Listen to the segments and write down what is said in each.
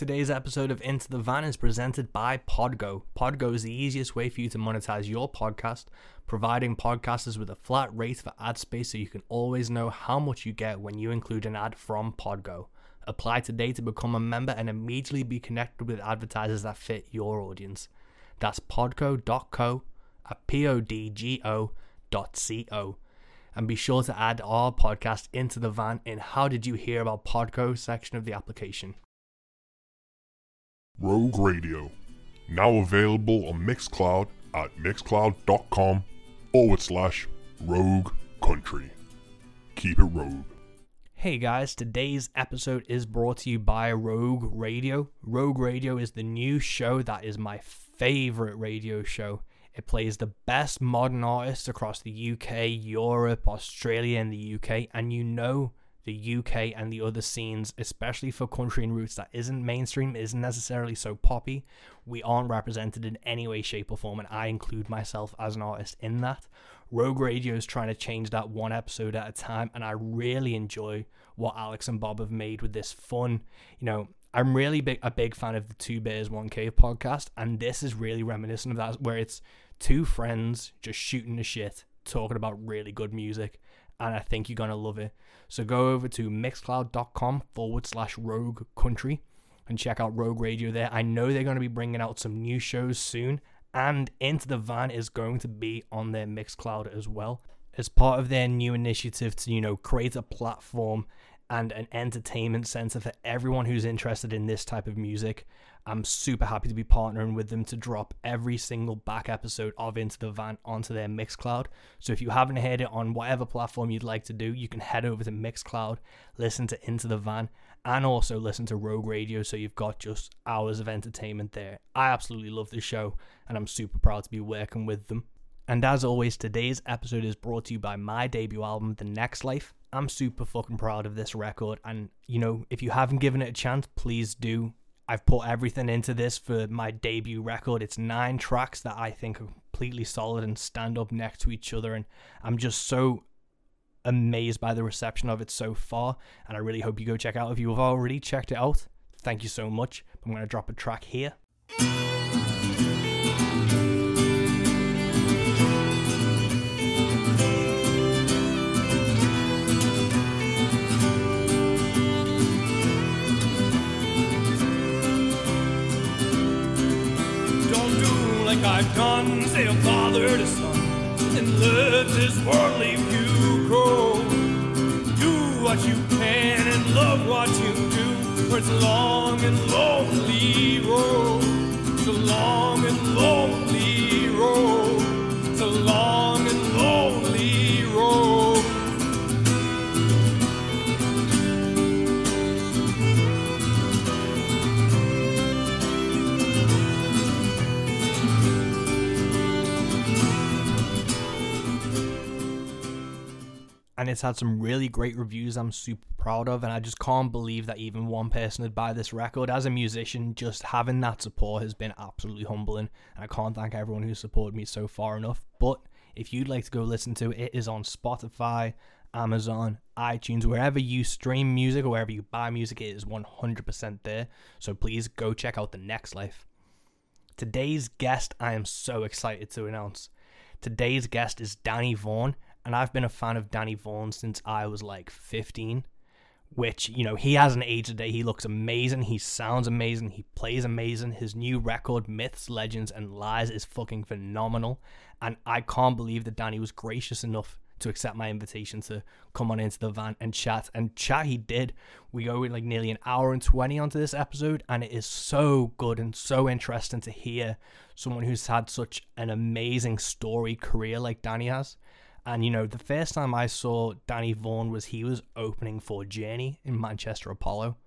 Today's episode of Into the Van is presented by Podgo. Podgo is the easiest way for you to monetize your podcast, providing podcasters with a flat rate for ad space so you can always know how much you get when you include an ad from Podgo. Apply today to become a member and immediately be connected with advertisers that fit your audience. That's podgo.co at podgo.co. And be sure to add our podcast Into the Van in How Did You Hear About Podgo section of the application. Rogue Radio, now available on Mixcloud at mixcloud.com/Rogue Country. Keep it rogue. Hey guys, today's episode is brought to you by Rogue Radio. Rogue Radio is the new show that is my favorite radio show. It plays the best modern artists across the UK, Europe, Australia, and the UK, and you know the UK and the other scenes, especially for country and roots that isn't mainstream, isn't necessarily so poppy. We aren't represented in any way, shape, or form, and I include myself as an artist in that. Rogue Radio is trying to change that one episode at a time, and I really enjoy what Alex and Bob have made with this fun. You know, I'm really a big fan of the Two Bears 1K podcast, and this is really reminiscent of that, where it's two friends just shooting the shit, talking about really good music, and I think you're going to love it. So go over to mixcloud.com/Rogue Country and check out Rogue Radio there. I know they're going to be bringing out some new shows soon, and Into the Van is going to be on their Mixcloud as well, as part of their new initiative to, you know, create a platform and an entertainment center for everyone who's interested in this type of music. I'm super happy to be partnering with them to drop every single back episode of Into the Van onto their Mixcloud. So if you haven't heard it on whatever platform you'd like to do, you can head over to Mixcloud, listen to Into the Van, and also listen to Rogue Radio, so you've got just hours of entertainment there. I absolutely love the show, and I'm super proud to be working with them. And as always, today's episode is brought to you by my debut album, The Next Life. I'm super fucking proud of this record, and, you know, if you haven't given it a chance, please do. I've put everything into this for my debut record. It's 9 tracks that I think are completely solid and stand up next to each other, and I'm just so amazed by the reception of it so far, and I really hope you go check out. If you have already checked it out, thank you so much. I'm going to drop a track here. I've done, say a father to son, and let this worldly view grow. Do what you can and love what you do, for it's a long and lonely road. It's a long and lonely road. It's a long and lonely road. And it's had some really great reviews I'm super proud of, and I just can't believe that even one person would buy this record. As a musician, just having that support has been absolutely humbling, and I can't thank everyone who supported me so far enough. But if you'd like to go listen to it, it is on Spotify, Amazon, iTunes, wherever you stream music or wherever you buy music, it is 100% there. So please go check out The Next Life. Today's guest, I am so excited to announce. Today's guest is Danny Vaughn. And I've been a fan of Danny Vaughn since I was like 15, which, you know, he hasn't aged a day. He looks amazing. He sounds amazing. He plays amazing. His new record, Myths, Legends, and Lies, is fucking phenomenal. And I can't believe that Danny was gracious enough to accept my invitation to come on Into the Van and chat. And chat he did. We go in like nearly an hour and 20 onto this episode, and it is so good and so interesting to hear someone who's had such an amazing story career like Danny has. And, you know, the first time I saw Danny Vaughn was he was opening for Journey in Manchester Apollo.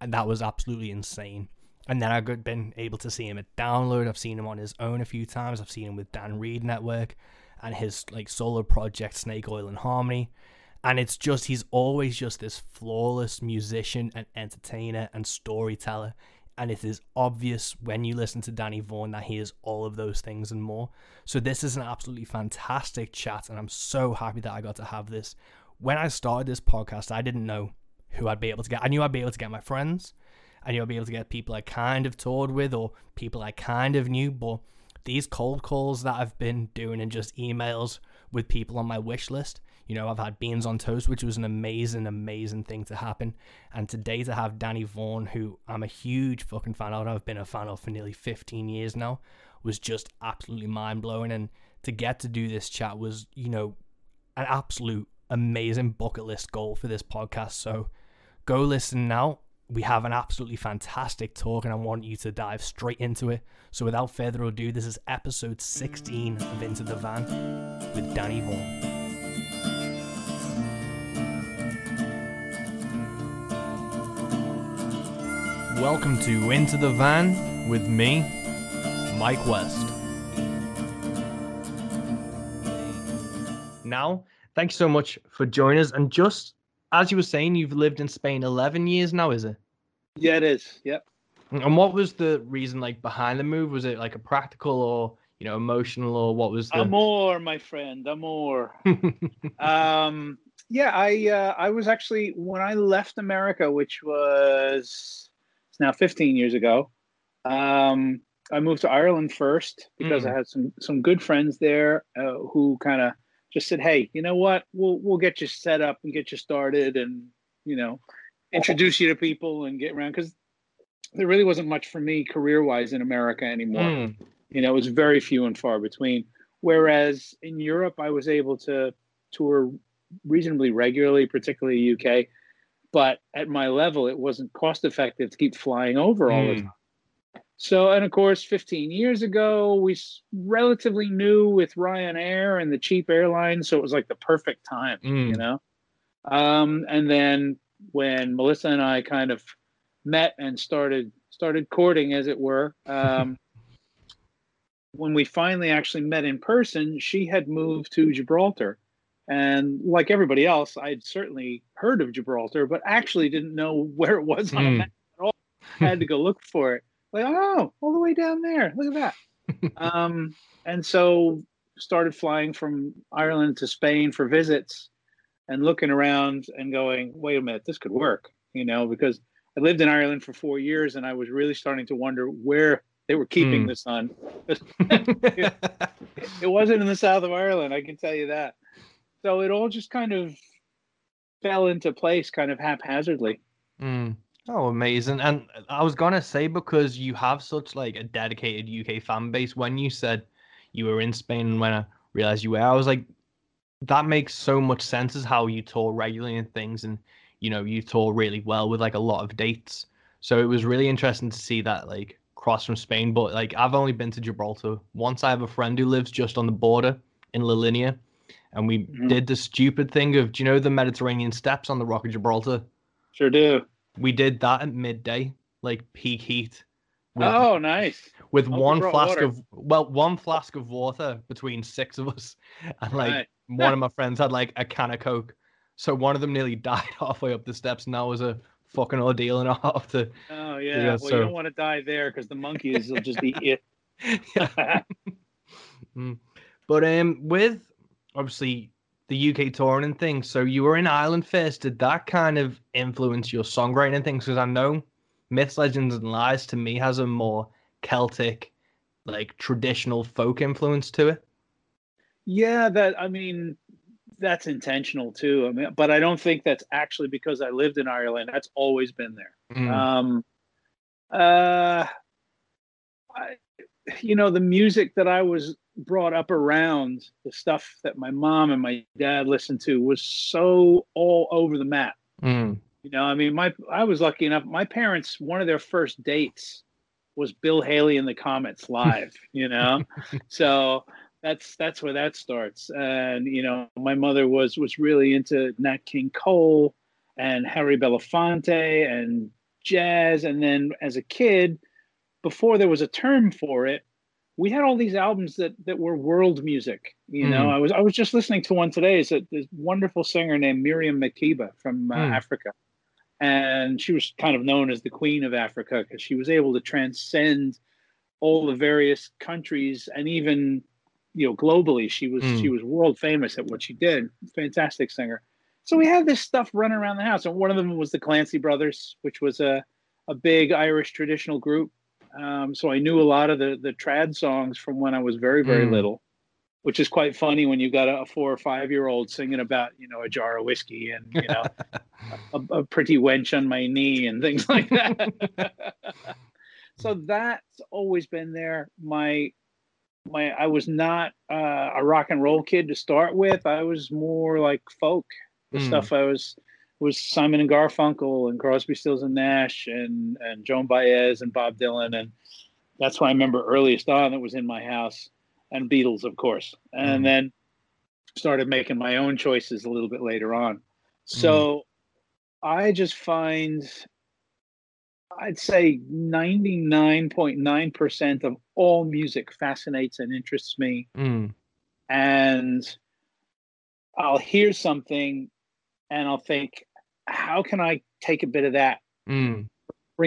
And that was absolutely insane. And then I've been able to see him at Download. I've seen him on his own a few times. I've seen him with Dan Reed Network and his, like, solo project, Snake Oil and Harmony. And it's just, he's always just this flawless musician and entertainer and storyteller. And it is obvious when you listen to Danny Vaughn that he is all of those things and more. So this is an absolutely fantastic chat, and I'm so happy that I got to have this. When I started this podcast, I didn't know who I'd be able to get. I knew I'd be able to get my friends. and you'll be able to get people I kind of toured with or people I kind of knew. But these cold calls that I've been doing and just emails with people on my wish list, you know, I've had Beans on Toast, which was an amazing, amazing thing to happen. And today to have Danny Vaughn, who I'm a huge fucking fan of, I've been a fan of for nearly 15 years now, was just absolutely mind-blowing. And to get to do this chat was, you know, an absolute amazing bucket list goal for this podcast. So go listen now. We have an absolutely fantastic talk and I want you to dive straight into it. So without further ado, this is episode 16 of Into the Van with Danny Vaughn. Welcome to Into the Van with me, Mike West. Now, thanks so much for joining us. And just as you were saying, you've lived in Spain 11 years now, is it? Yeah, it is. Yep. And what was the reason like behind the move? Was it like a practical or, you know, emotional, or what was the... Amor, my friend, amor. Yeah, I was actually, when I left America, which was it's now 15 years ago, I moved to Ireland first because I had some good friends there who kind of just said, hey, you know what, we'll get you set up and get you started and, you know, introduce you to people and get around. Because there really wasn't much for me career-wise in America anymore. You know, it was very few and far between. Whereas in Europe, I was able to tour reasonably regularly, particularly UK. But at my level, it wasn't cost-effective to keep flying over all the time. So, and of course, 15 years ago, we relatively new with Ryanair and the cheap airlines. So it was like the perfect time, you know? And then when Melissa and I kind of met and started courting, as it were, when we finally actually met in person, she had moved to Gibraltar. And like everybody else, I'd certainly heard of Gibraltar, but actually didn't know where it was on a map at all. I had to go look for it. Like, oh, all the way down there. Look at that. And so started flying from Ireland to Spain for visits and looking around and going, wait a minute, this could work, you know, because I lived in Ireland for 4 years and I was really starting to wonder where they were keeping the sun. It wasn't in the south of Ireland, I can tell you that. So it all just kind of fell into place kind of haphazardly. Oh, amazing. And I was going to say, because you have such like a dedicated UK fan base, when you said you were in Spain and when I realized you were, I was like, that makes so much sense as how you tour regularly and things. And, you know, you tour really well with like a lot of dates. So it was really interesting to see that like cross from Spain. But like, I've only been to Gibraltar once. I have a friend who lives just on the border in La Linea. And we did the stupid thing of, do you know the Mediterranean steps on the Rock of Gibraltar? Sure do. We did that at midday, like peak heat. With, oh, nice! With one flask of water between six of us, and like one of my friends had like a can of Coke, so one of them nearly died halfway up the steps, and that was a fucking ordeal and a half. Oh yeah, well you don't want to die there because the monkeys will just eat you. But with obviously the UK touring and things. So you were in Ireland first. Did that kind of influence your songwriting and things? Because I know Myths, Legends, and Lies to me has a more Celtic, like traditional folk influence to it. Yeah, that's intentional too. I mean, but I don't think that's actually because I lived in Ireland. That's always been there. You know, the music that I was brought up around, the stuff that my mom and my dad listened to, was so all over the map. You know, I mean, I was lucky enough, my parents, one of their first dates was Bill Haley and the Comets live, you know? So that's where that starts. And, you know, my mother was really into Nat King Cole and Harry Belafonte and jazz. And then as a kid, before there was a term for it, we had all these albums that were world music. You know, I was just listening to one today. It's this wonderful singer named Miriam Makeba from Africa. And she was kind of known as the Queen of Africa because she was able to transcend all the various countries and even, you know, globally. She was world famous at what she did. Fantastic singer. So we had this stuff running around the house. And one of them was the Clancy Brothers, which was a a big Irish traditional group. So I knew a lot of the trad songs from when I was very, very little, which is quite funny when you've got a 4 or 5 year old singing about, you know, a jar of whiskey and, you know, a pretty wench on my knee and things like that. So that's always been there. I was not a rock and roll kid to start with. I was more like folk. The stuff I was Simon and Garfunkel and Crosby, Stills, and Nash and Joan Baez and Bob Dylan. And that's what I remember earliest on that was in my house, and Beatles, of course. And then started making my own choices a little bit later on. So I just find, I'd say 99.9% of all music fascinates and interests me. And I'll hear something and I'll think, how can I take a bit of that, bring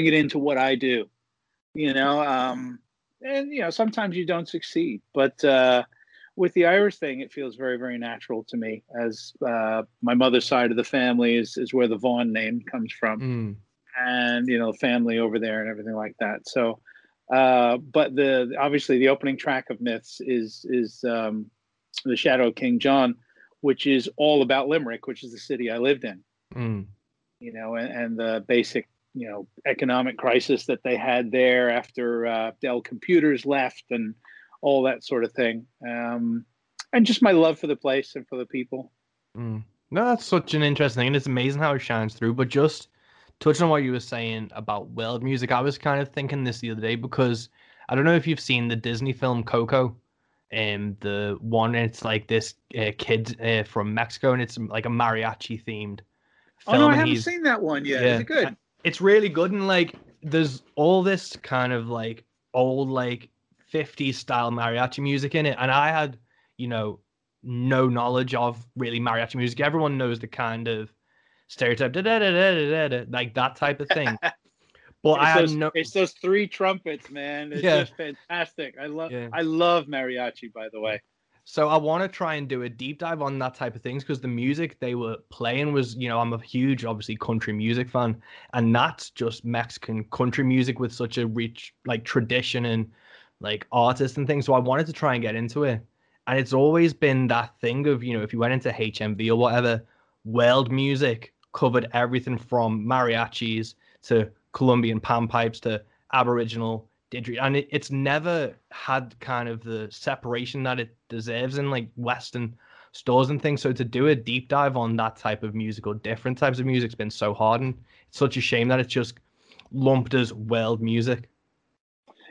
it into what I do, you know? And, you know, sometimes you don't succeed, but with the Irish thing, it feels very, very natural to me, as my mother's side of the family is where the Vaughn name comes from. And, you know, family over there and everything like that. So, but obviously the opening track of Myths is The Shadow of King John, which is all about Limerick, which is the city I lived in, you know, and the basic, you know, economic crisis that they had there after Dell Computers left and all that sort of thing. And just my love for the place and for the people. No, that's such an interesting thing. And it's amazing how it shines through, but just touching on what you were saying about world music, I was kind of thinking this the other day, because I don't know if you've seen the Disney film Coco, the one, it's like this kid from Mexico, and it's like a mariachi themed film. Oh no, I haven't seen that one yet. Yeah, is it good? It's really good, and like there's all this kind of like old like 50s style mariachi music in it, and I had, you know, no knowledge of really mariachi music. Everyone knows the kind of stereotype, da, da, da, da, da, da, like that type of thing. But it's those three trumpets, man. It's just fantastic. I love mariachi, by the way. So I want to try and do a deep dive on that type of things, because the music they were playing was, you know, I'm a huge, obviously, country music fan, and that's just Mexican country music with such a rich like tradition and like artists and things. So I wanted to try and get into it, and it's always been that thing of, you know, if you went into HMV or whatever, world music covered everything from mariachis to Colombian panpipes to Aboriginal didgeridoo, and it's never had kind of the separation that it deserves in like Western stores and things. So to do a deep dive on that type of music or different types of music's been so hard, and it's such a shame that it's just lumped as world music.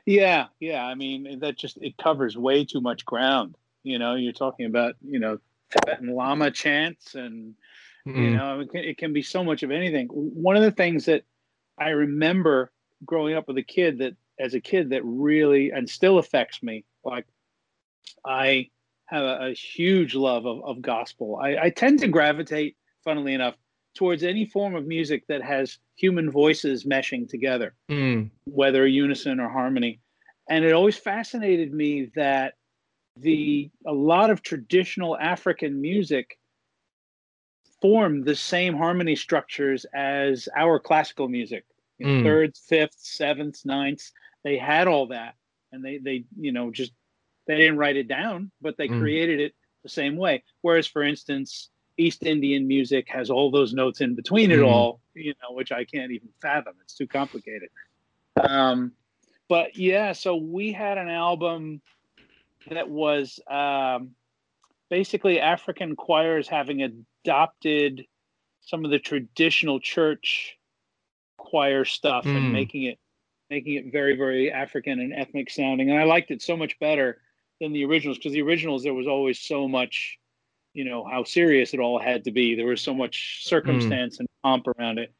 Yeah. I mean, that just, it covers way too much ground. You know, you're talking about, you know, Tibetan Lama chants and you know, it can be so much of anything. One of the things that I remember growing up with a kid that really, and still affects me, like I have a huge love of gospel. I tend to gravitate, funnily enough, towards any form of music that has human voices meshing together, whether unison or harmony. And it always fascinated me that a lot of traditional African music form the same harmony structures as our classical music. You know, thirds, fifths, sevenths, ninths. They had all that, and they you know, just they didn't write it down, but they created it the same way. Whereas, for instance, East Indian music has all those notes in between it all, you know, which I can't even fathom. It's too complicated. But yeah, so we had an album that was basically African choirs having adopted some of the traditional church choir stuff and making it very, very African and ethnic sounding. And I liked it so much better than the originals, because the originals, there was always so much, you know, how serious it all had to be. There was so much circumstance and pomp around it.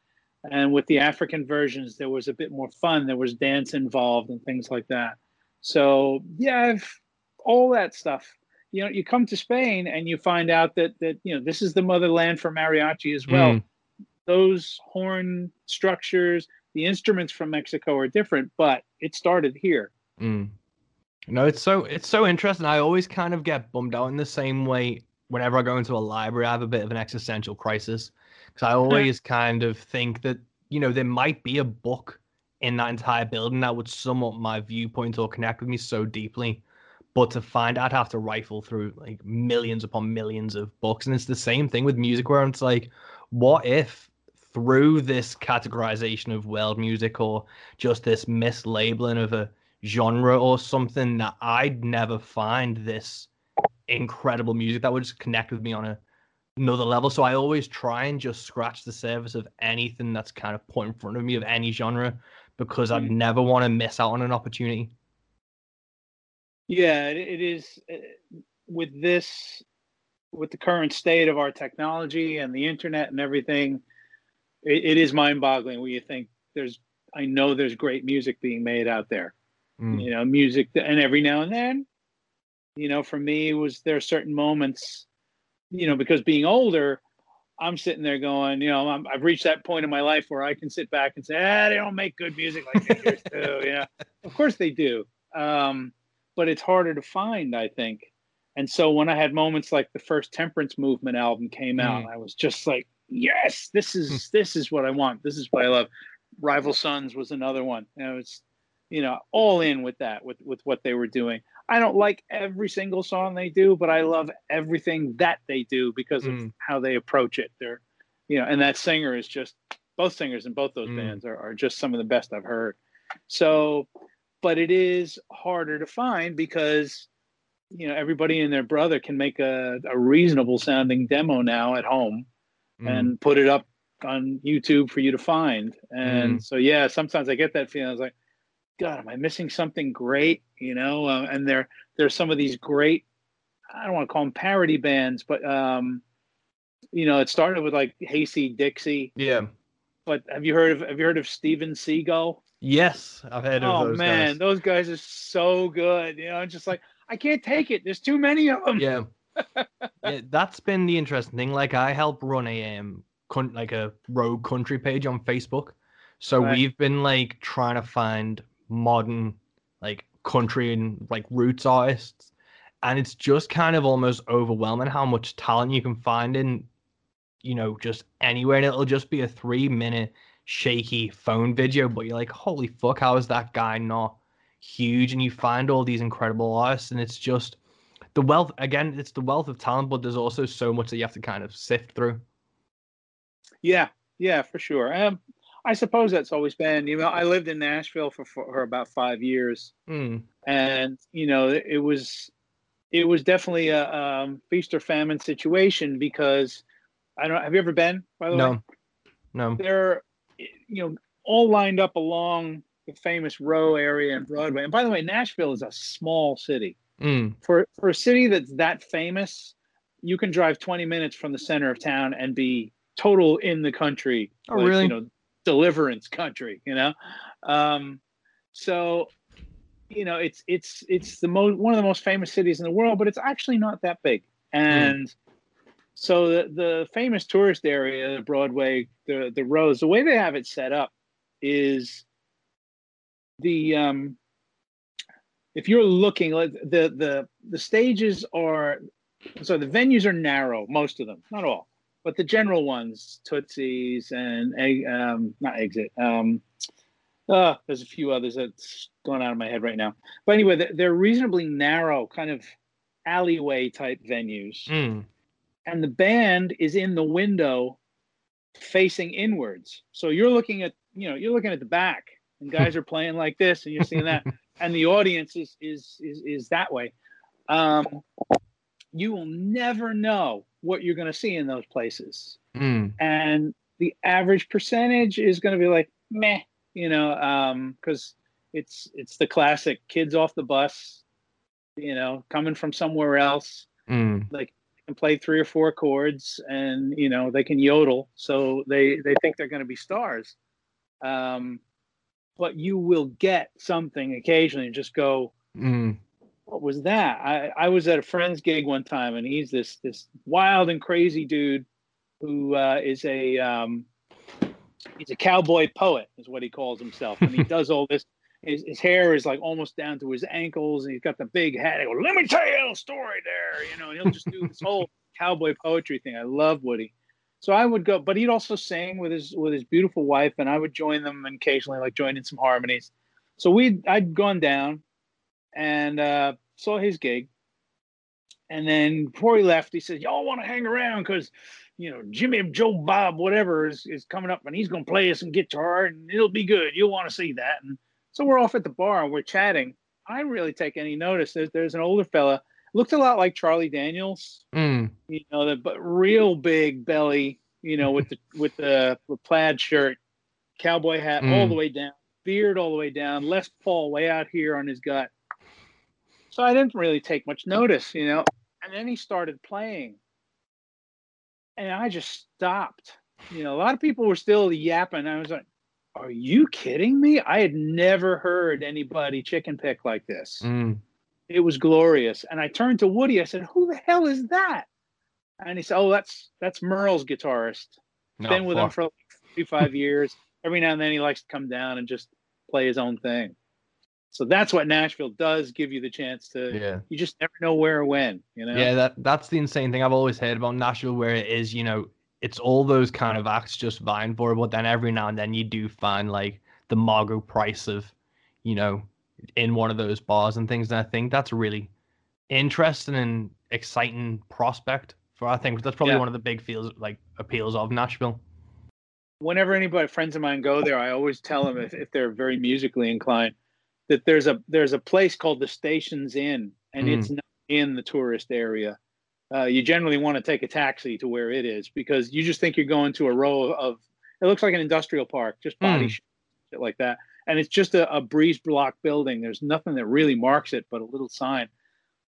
And with the African versions, there was a bit more fun. There was dance involved and things like that. So yeah, all that stuff, you know, you come to Spain and you find out that you know, this is the motherland for mariachi as well. Those horn structures, the instruments from Mexico are different, but it started here. No, it's so interesting. I always kind of get bummed out in the same way. Whenever I go into a library, I have a bit of an existential crisis, because I always kind of think that, you know, there might be a book in that entire building that would sum up my viewpoint or connect with me so deeply. But to find, I'd have to rifle through like millions upon millions of books. And it's the same thing with music, where it's like, what if through this categorization of world music or just this mislabeling of a genre or something, that I'd never find this incredible music that would just connect with me on another level? So I always try and just scratch the surface of anything that's kind of put in front of me of any genre, because I'd never want to miss out on an opportunity. Yeah, it is with this, with the current state of our technology and the internet and everything, it is mind-boggling when you think I know there's great music being made out there, you know, music. And every now and then, you know, for me, there are certain moments, you know, because being older, I'm sitting there going, you know, I've reached that point in my life where I can sit back and say, they don't make good music like they used to. You know, of course they do. But it's harder to find, I think. And so when I had moments like the first Temperance Movement album came out, I was just like, yes, this is what I want. This is what I love. Rival Sons was another one. And I was, you know, all in with that, with what they were doing. I don't like every single song they do, but I love everything that they do because of how they approach it. They're, you know, and that singer is just, both singers in both those bands are just some of the best I've heard. So, but it is harder to find because, you know, everybody and their brother can make a reasonable sounding demo now at home and put it up on YouTube for you to find. And so, yeah, sometimes I get that feeling. I was like, God, am I missing something great? You know, and there's some of these great, I don't want to call them parody bands, but, you know, it started with like Hayseed Dixie. Yeah. But have you heard of Steven Seagal? Yes. I've heard of those guys. Oh man, those guys are so good. You know, I'm just like, I can't take it. There's too many of them. Yeah. Yeah, that's been the interesting thing. Like I help run a Rogue Country page on Facebook. So we've been like trying to find modern like country and like roots artists, and it's just kind of almost overwhelming how much talent you can find in, you know, just anywhere. And it'll just be a 3-minute shaky phone video, but you're like, holy fuck, how is that guy not huge? And you find all these incredible artists, and it's just the wealth. Again, it's the wealth of talent, but there's also so much that you have to kind of sift through. Yeah, for sure. I suppose that's always been, you know, I lived in Nashville for about 5 years. And, you know, it was definitely a feast or famine situation, because have you ever been, by the way? No. They're, you know, all lined up along the famous Row area and Broadway. And by the way, Nashville is a small city. For a city that's that famous, you can drive 20 minutes from the center of town and be total in the country. Oh, like, really? You know, Deliverance country, you know. So, you know, it's one of the most famous cities in the world, but it's actually not that big. And so the famous tourist area, Broadway, the Rows, the way they have it set up is if you're looking, the stages are, so the venues are narrow, most of them, not all. But the general ones, Tootsie's and not Exit. There's a few others that's going out of my head right now. But anyway, they're reasonably narrow, kind of alleyway type venues, and the band is in the window, facing inwards. So you're looking at the back, and guys are playing like this, and you're seeing that, and the audience is that way. You will never know what you're going to see in those places. And the average percentage is going to be like, meh, you know, because it's the classic kids off the bus, you know, coming from somewhere else, like they can play 3 or 4 chords and, you know, they can yodel. So they think they're going to be stars. But you will get something occasionally and just go, what was that? I was at a friend's gig one time, and he's this wild and crazy dude who is he's a cowboy poet, is what he calls himself. And he does all this. His hair is like almost down to his ankles, and he's got the big hat. I go, let me tell you a story there, you know. And he'll just do this whole cowboy poetry thing. I love Woody. So I would go, but he'd also sang with his beautiful wife, and I would join them occasionally, like join in some harmonies. So I'd gone down and saw his gig, and then before he left, he said, "Y'all want to hang around because, you know, Jimmy, Joe, Bob, whatever is coming up, and he's gonna play us some guitar, and it'll be good. You'll want to see that." And so we're off at the bar and we're chatting. I didn't really take any notice. There's an older fella. Looked a lot like Charlie Daniels, you know, but real big belly, you know, with the plaid shirt, cowboy hat all the way down, beard all the way down, Les Paul way out here on his gut. So I didn't really take much notice, you know. And then he started playing, and I just stopped. You know, a lot of people were still yapping. I was like, "Are you kidding me?" I had never heard anybody chicken pick like this. It was glorious. And I turned to Woody. I said, "Who the hell is that?" And he said, "Oh, that's Merle's guitarist. Been with him for like 25 years. Every now and then he likes to come down and just play his own thing." So that's what Nashville does, give you the chance to, you just never know where or when, you know? Yeah, that's the insane thing I've always heard about Nashville, where it is, you know, it's all those kind of acts just vying for it. But then every now and then you do find like the Margot Price of, you know, in one of those bars and things. And I think that's a really interesting and exciting prospect for, I think that's probably one of the big appeals of Nashville. Whenever anybody, friends of mine, go there, I always tell them if they're very musically inclined that there's a place called the Stations Inn, and it's not in the tourist area. You generally want to take a taxi to where it is, because you just think you're going to a row of, it looks like an industrial park, just body shit like that. And it's just a breeze block building. There's nothing that really marks it but a little sign.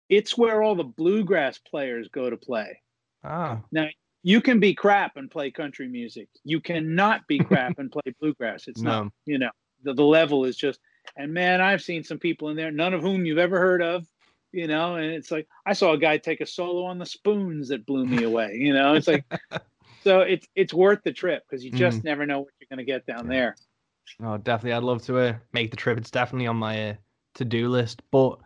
It's where all the bluegrass players go to play. Ah. Now, you can be crap and play country music. You cannot be crap and play bluegrass. It's not, you know, the level is just, and man, I've seen some people in there, none of whom you've ever heard of, you know, and it's like, I saw a guy take a solo on the spoons that blew me away, you know, it's like, so it's worth the trip, because you just never know what you're going to get down there. Oh, definitely. I'd love to make the trip. It's definitely on my to-do list. But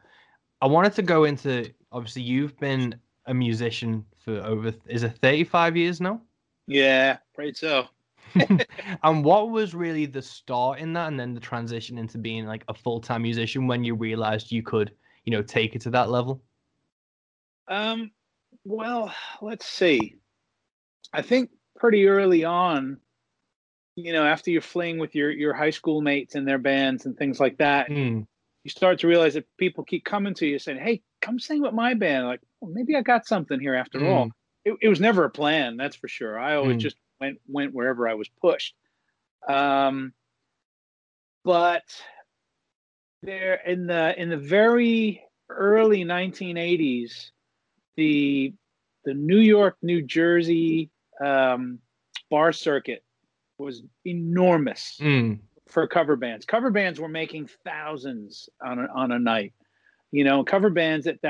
I wanted to go into, obviously, you've been a musician for over, is it 35 years now? Yeah, right. So. And what was really the start in that, and then the transition into being like a full-time musician when you realized you could, you know, take it to that level? Well, let's see. I think pretty early on, you know, after you're fleeing with your high school mates and their bands and things like that, you start to realize that people keep coming to you saying, "Hey, come sing with my band." Like, well, maybe I got something here after all. It was never a plan, that's for sure. I always just went wherever I was pushed. But there in the very early 1980s, the New York, New Jersey bar circuit was enormous for cover bands. Cover bands were making thousands on a night. You know, cover bands at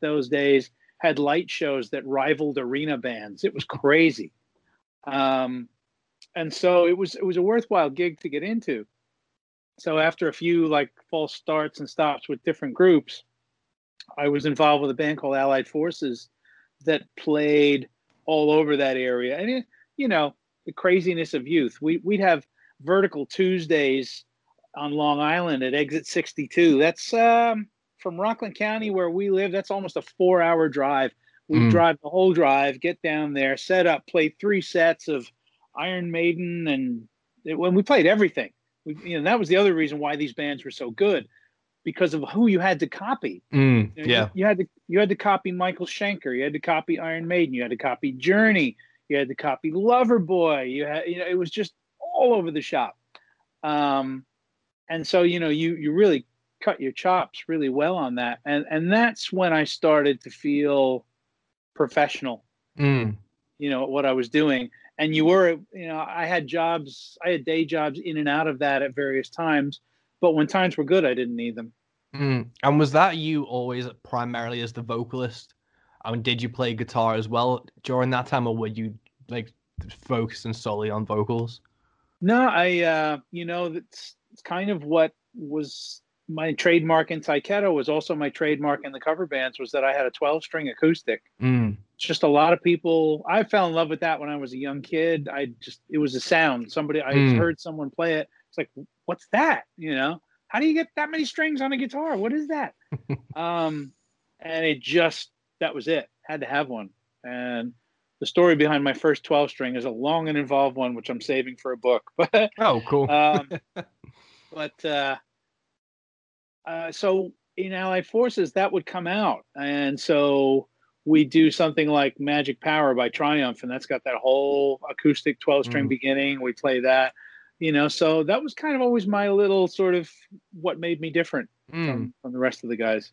those days had light shows that rivaled arena bands. It was crazy. And so it was a worthwhile gig to get into. So after a few like false starts and stops with different groups, I was involved with a band called Allied Forces that played all over that area. And, you know, the craziness of youth. We'd have Vertical Tuesdays on Long Island at Exit 62. That's from Rockland County where we live. That's almost a 4-hour drive. We'd drive the whole drive, get down there, set up, play 3 sets of Iron Maiden, and we played everything. That was the other reason why these bands were so good, because of who you had to copy. You had to copy Michael Schenker. You had to copy Iron Maiden. You had to copy Journey. You had to copy Loverboy. It was just all over the shop. And so, you know, you really cut your chops really well on that. And that's when I started to feel professional, you know, at what I was doing. And I had jobs, I had day jobs in and out of that at various times. But when times were good, I didn't need them. And was that you always primarily as the vocalist? I mean, did you play guitar as well during that time, or were you like focusing solely on vocals? No, I, you know, that's kind of what was my trademark in Taiketo was also my trademark in the cover bands, was that I had a 12-string acoustic. just a lot of people. I fell in love with that when I was a young kid. It was a sound. I heard someone play it. It's like, what's that? You know, how do you get that many strings on a guitar? What is that? And that was it. Had to have one. And the story behind my first 12 string is a long and involved one, which I'm saving for a book. But oh, cool. So in Allied Forces, that would come out. And so we do something like Magic Power by Triumph, and that's got that whole acoustic 12-string beginning. We play that, you know. So that was kind of always my little sort of what made me different from the rest of the guys.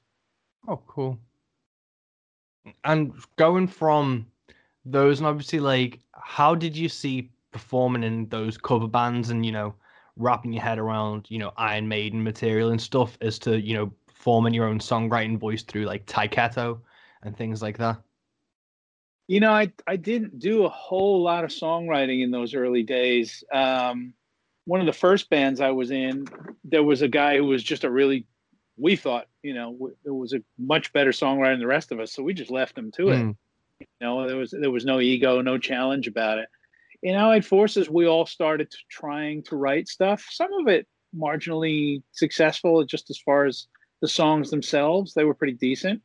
Oh, cool. And going from those, and obviously, like, how did you see performing in those cover bands and, you know, wrapping your head around, you know, Iron Maiden material and stuff as to, you know, forming your own songwriting voice through, like, Taiketo and things like that? You know, I didn't do a whole lot of songwriting in those early days. One of the first bands I was in, there was a guy who was just we thought, you know, it was a much better songwriter than the rest of us. So we just left him to it. You know, there was no ego, no challenge about it. In Allied Forces, we all started trying to write stuff. Some of it marginally successful, just as far as the songs themselves, they were pretty decent.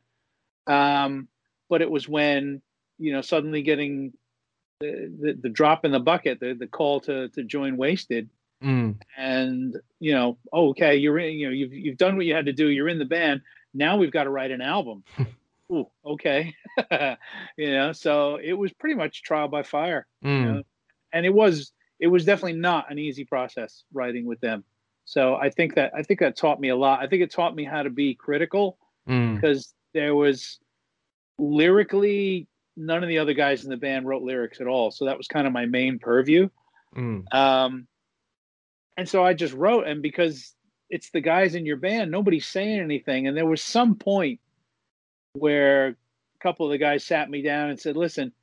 But it was when, you know, suddenly getting the drop in the bucket, the call to join Wasted, and, you know, oh, okay, you're in, you know, you've done what you had to do, you're in the band, now we've got to write an album. Ooh, okay. You know, so it was pretty much trial by fire, you know? And it was definitely not an easy process writing with them. So I think that taught me a lot. I think it taught me how to be critical, because there was lyrically none of the other guys in the band wrote lyrics at all. So that was kind of my main purview. And so I just wrote, and because it's the guys in your band, nobody's saying anything. And there was some point where a couple of the guys sat me down and said, listen,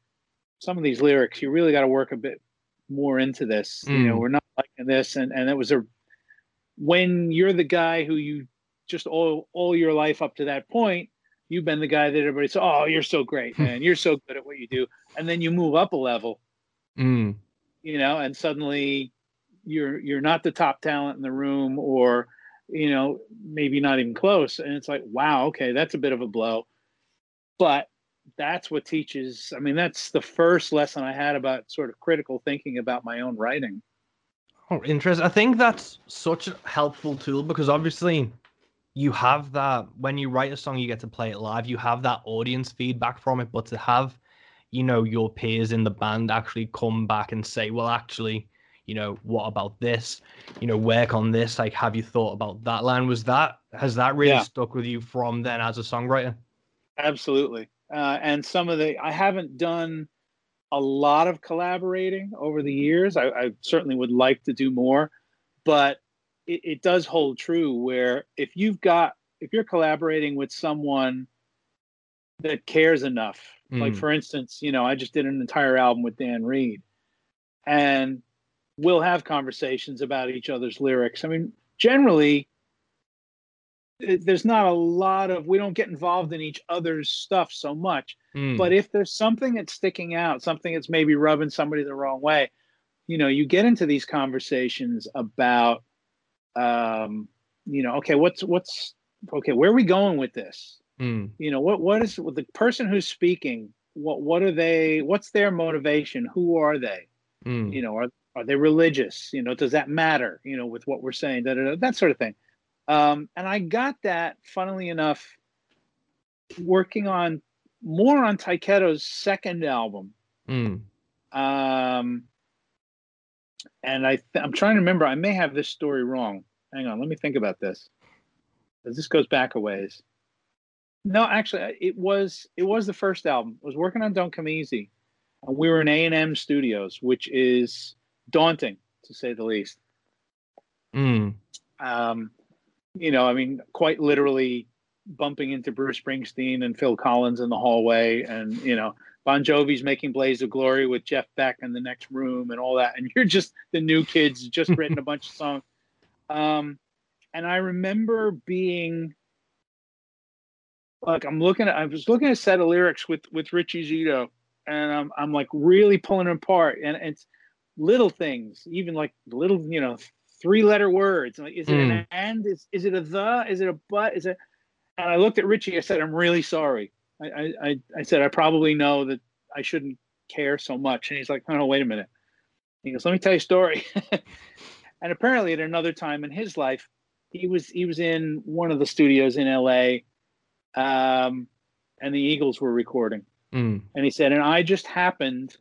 some of these lyrics, you really got to work a bit more into this. You know, we're not liking this. And it was when you're the guy who you just all your life up to that point, you've been the guy that everybody says, oh, you're so great, man. You're so good at what you do. And then you move up a level, you know, and suddenly you're not the top talent in the room, or, you know, maybe not even close. And it's like, wow, okay, that's a bit of a blow. But that's what teaches. I mean, that's the first lesson I had about sort of critical thinking about my own writing. Oh, interesting. I think that's such a helpful tool, because obviously you have that when you write a song, you get to play it live. You have that audience feedback from it, but to have, you know, your peers in the band actually come back and say, well, actually, you know, what about this? You know, work on this. Like, have you thought about that line? Has that really stuck with you from then as a songwriter? Absolutely. And I haven't done a lot of collaborating over the years. I certainly would like to do more, but it does hold true where if you're collaborating with someone that cares enough, like, for instance, you know, I just did an entire album with Dan Reed, and we'll have conversations about each other's lyrics. I mean, generally there's not a lot of, we don't get involved in each other's stuff so much, but if there's something that's sticking out, something that's maybe rubbing somebody the wrong way, you know, you get into these conversations about, you know, okay, where are we going with this? You know, what is the person who's speaking? What are they, what's their motivation? Who are they? You know, are they religious? You know, does that matter, you know, with what we're saying, that sort of thing. And I got that, funnily enough, working on more on Taiketo's second album. And I'm trying to remember, I may have this story wrong. Hang on, let me think about this. This goes back a ways. No, actually, it was the first album. I was working on Don't Come Easy. And we were in A&M Studios, which is daunting, to say the least. You know, I mean, quite literally bumping into Bruce Springsteen and Phil Collins in the hallway, and, you know, Bon Jovi's making Blaze of Glory with Jeff Beck in the next room and all that. And you're just the new kids, just written a bunch of songs. And I remember being like I was looking at a set of lyrics with Richie Zito, and I'm like really pulling them apart, and it's little things, even like little, you know, 3-letter words. Like, is it an and? Is it a the? Is it a but? Is it? And I looked at Richie. I said, I'm really sorry. I said, I probably know that I shouldn't care so much. And he's like, no, wait a minute. He goes, let me tell you a story. And apparently at another time in his life, he was in one of the studios in LA, and the Eagles were recording. And he said, and I just happened,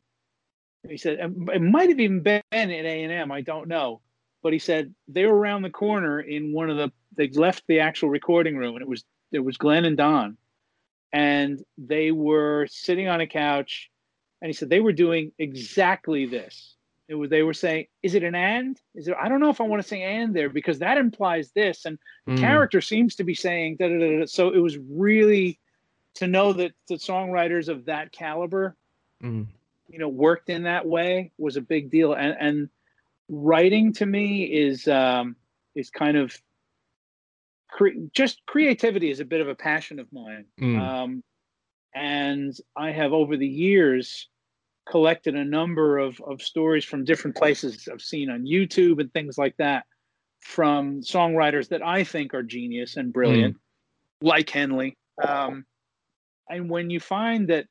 he said, it might have even been at A&M, I don't know. But he said they were around the corner in one of the, they left the actual recording room, and it was Glenn and Don. And they were sitting on a couch, and he said they were doing exactly this. They were saying, is it an and? Is it? I don't know if I want to say and there, because that implies this, and the character seems to be saying da, da, da, da. So it was really to know that the songwriters of that caliber, you know, worked in that way was a big deal. And writing to me is kind of just creativity is a bit of a passion of mine. And I have over the years collected a number of stories from different places I've seen on YouTube and things like that from songwriters that I think are genius and brilliant, like Henley. And when you find that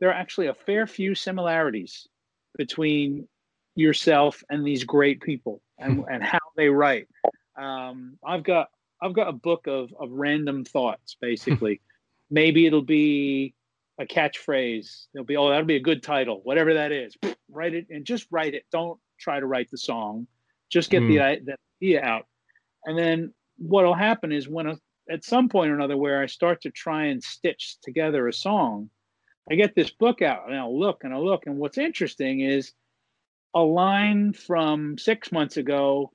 there are actually a fair few similarities between yourself and these great people and how they write. I've got a book of random thoughts, basically. Maybe it'll be a catchphrase. There'll be, oh, that'll be a good title, whatever that is. Write it and just write it. Don't try to write the song. Just get the idea out. And then what'll happen is when at some point or another where I start to try and stitch together a song, I get this book out and I'll look. And what's interesting is a line from 6 months ago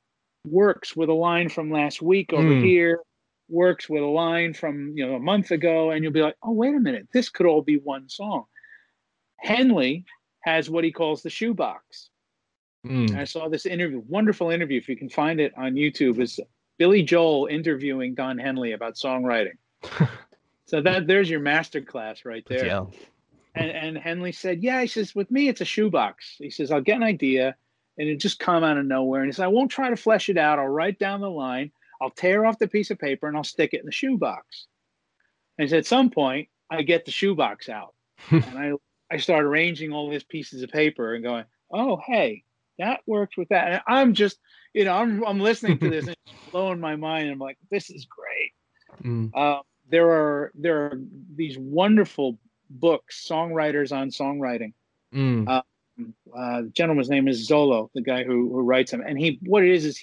works with a line from last week over here, works with a line from, you know, a month ago, and you'll be like, oh, wait a minute, this could all be one song. Henley has what he calls the shoebox. I saw this interview, wonderful interview, if you can find it on YouTube, is Billy Joel interviewing Don Henley about songwriting. So there's your masterclass right there. Yeah. And Henley said, yeah, he says, with me, it's a shoebox. He says, I'll get an idea, and it just come out of nowhere. And he said, I won't try to flesh it out. I'll write down the line. I'll tear off the piece of paper, and I'll stick it in the shoebox. And he said, at some point, I get the shoebox out. And I start arranging all these pieces of paper and going, oh, hey, that works with that. And I'm just, you know, I'm listening to this, and it's blowing my mind. I'm like, this is great. There are these wonderful books, songwriters on songwriting. The gentleman's name is Zolo, the guy who writes them, and he's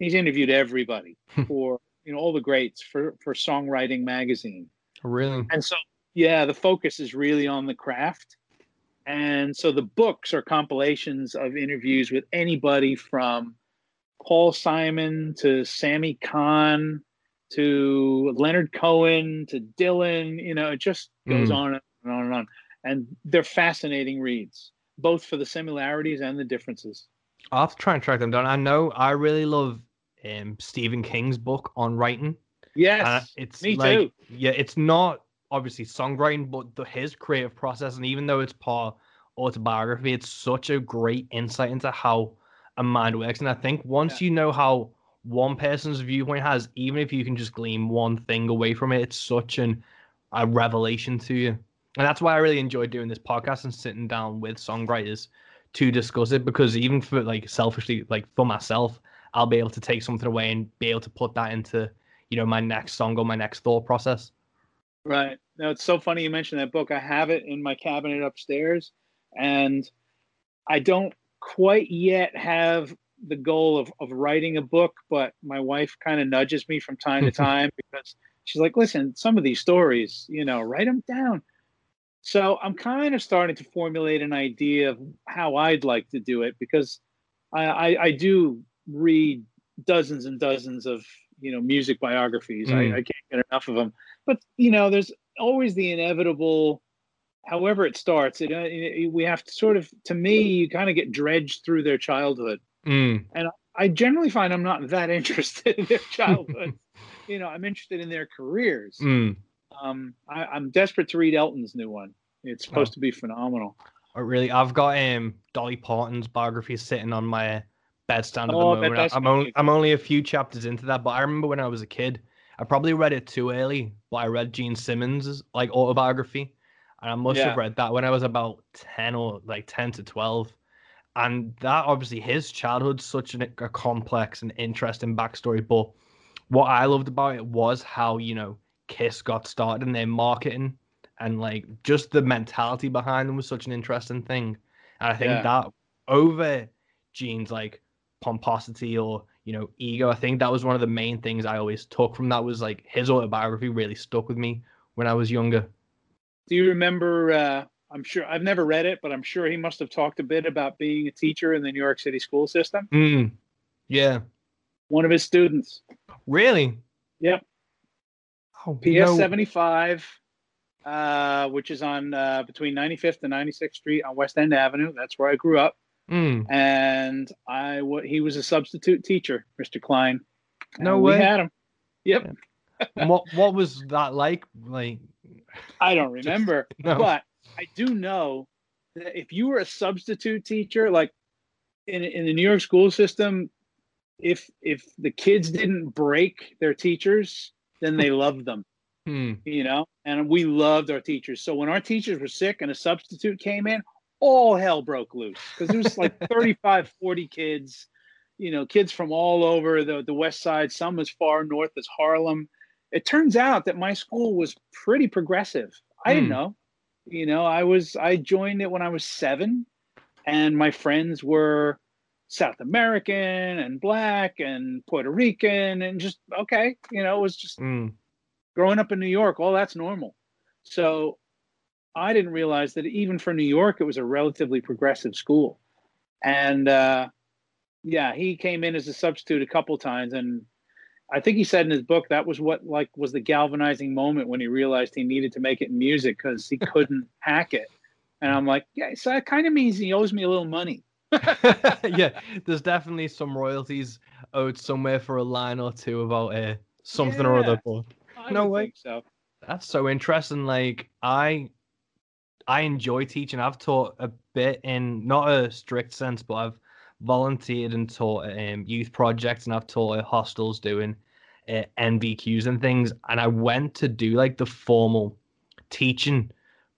interviewed everybody for, you know, all the greats for Songwriting magazine. Really? And so, yeah, the focus is really on the craft, and so the books are compilations of interviews with anybody from Paul Simon to Sammy Kahn to Leonard Cohen, to Dylan, you know, it just goes on and on and on. And they're fascinating reads, both for the similarities and the differences. I'll have to try and track them down. I know I really love Stephen King's book on writing. Yes, it's me like, too. Yeah, it's not obviously songwriting, but his creative process. And even though it's part autobiography, it's such a great insight into how a mind works. And I think once you know how one person's viewpoint has, even if you can just glean one thing away from it, it's such a revelation to you. And that's why I really enjoy doing this podcast and sitting down with songwriters to discuss it, because even for like selfishly, like for myself, I'll be able to take something away and be able to put that into, you know, my next song or my next thought process. Right. Now, it's so funny you mentioned that book. I have it in my cabinet upstairs, and I don't quite yet have the goal of writing a book, but my wife kind of nudges me from time to time because she's like, listen, some of these stories, you know, write them down. So I'm kind of starting to formulate an idea of how I'd like to do it, because I do read dozens and dozens of, you know, music biographies. I can't get enough of them, but you know, there's always the inevitable, however it starts, we have to sort of, to me, you kind of get dredged through their childhood. And I generally find I'm not that interested in their childhood. you know, I'm interested in their careers. Mm. I'm desperate to read Elton's new one. It's supposed to be phenomenal. Oh, really? I've got Dolly Parton's biography sitting on my bedstand at the moment. I'm only a few chapters into that, but I remember when I was a kid, I probably read it too early, but I read Gene Simmons' like autobiography, and I must have read that when I was about 10 or like 10 to 12. And that, obviously, his childhood's such a complex and interesting backstory. But what I loved about it was how, you know, Kiss got started in their marketing, and like just the mentality behind them was such an interesting thing. And I think that over Gene's like pomposity or, you know, ego, I think that was one of the main things I always took from that, was like his autobiography really stuck with me when I was younger. Do you remember, I'm sure, I've never read it, but I'm sure he must have talked a bit about being a teacher in the New York City school system. Mm. Yeah. One of his students. Really? Yep. Oh, PS 75, which is on between 95th and 96th Street on West End Avenue. That's where I grew up. Mm. And he was a substitute teacher, Mr. Klein. No way. We had him. Yep. Yeah. What was that like? Like, I don't remember, but I do know that if you were a substitute teacher, like in the New York school system, if the kids didn't break their teachers, then they loved them, you know, and we loved our teachers. So when our teachers were sick and a substitute came in, all hell broke loose, because it was like 35, 40 kids, you know, kids from all over the West Side, some as far north as Harlem. It turns out that my school was pretty progressive. I didn't know. You know, I joined it when I was 7, and my friends were South American and Black and Puerto Rican, and just, okay, you know, it was just growing up in New York, all that's normal. So I didn't realize that even for New York, it was a relatively progressive school. And he came in as a substitute a couple times, and I think he said in his book that was what like was the galvanizing moment when he realized he needed to make it in music, because he couldn't hack it. And I'm like, yeah, so that kind of means he owes me a little money. Yeah, there's definitely some royalties owed somewhere for a line or two about something or other. But no way. So that's so interesting. Like I enjoy teaching. I've taught a bit in not a strict sense, but I've volunteered and taught youth projects, and I've taught hostels doing NVQs and things, and I went to do like the formal teaching,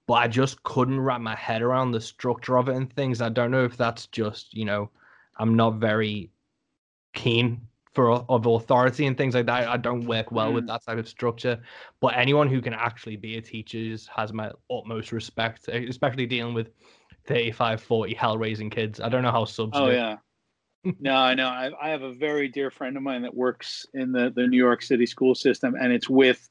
but I just couldn't wrap my head around the structure of it and things. I don't know if that's just, you know, I'm not very keen of authority and things like that. I don't work well with that type of structure, but anyone who can actually be a teacher has my utmost respect, especially dealing with 35, 40 hell-raising kids. I don't know how subs do. Oh, yeah. No, I know. I have a very dear friend of mine that works in the New York City school system, and it's with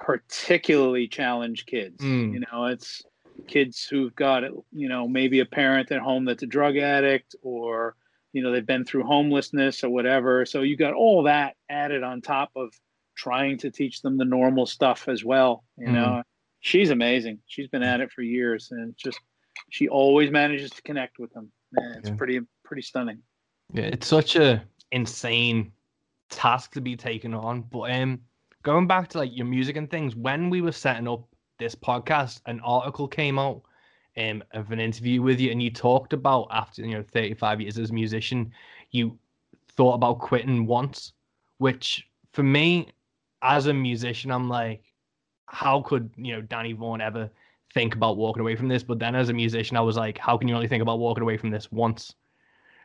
particularly challenged kids. Mm. You know, it's kids who've got, you know, maybe a parent at home that's a drug addict, or, you know, they've been through homelessness or whatever. So you got all that added on top of trying to teach them the normal stuff as well. You know, she's amazing. She's been at it for years, and just, she always manages to connect with them. Man, it's pretty stunning. Yeah, it's such a insane task to be taken on. But going back to like your music and things, when we were setting up this podcast, an article came out of an interview with you, and you talked about, after, you know, 35 years as a musician, you thought about quitting once, which for me as a musician, I'm like, how could, you know, Danny Vaughn ever think about walking away from this? But then as a musician, I was like, how can you only think about walking away from this once,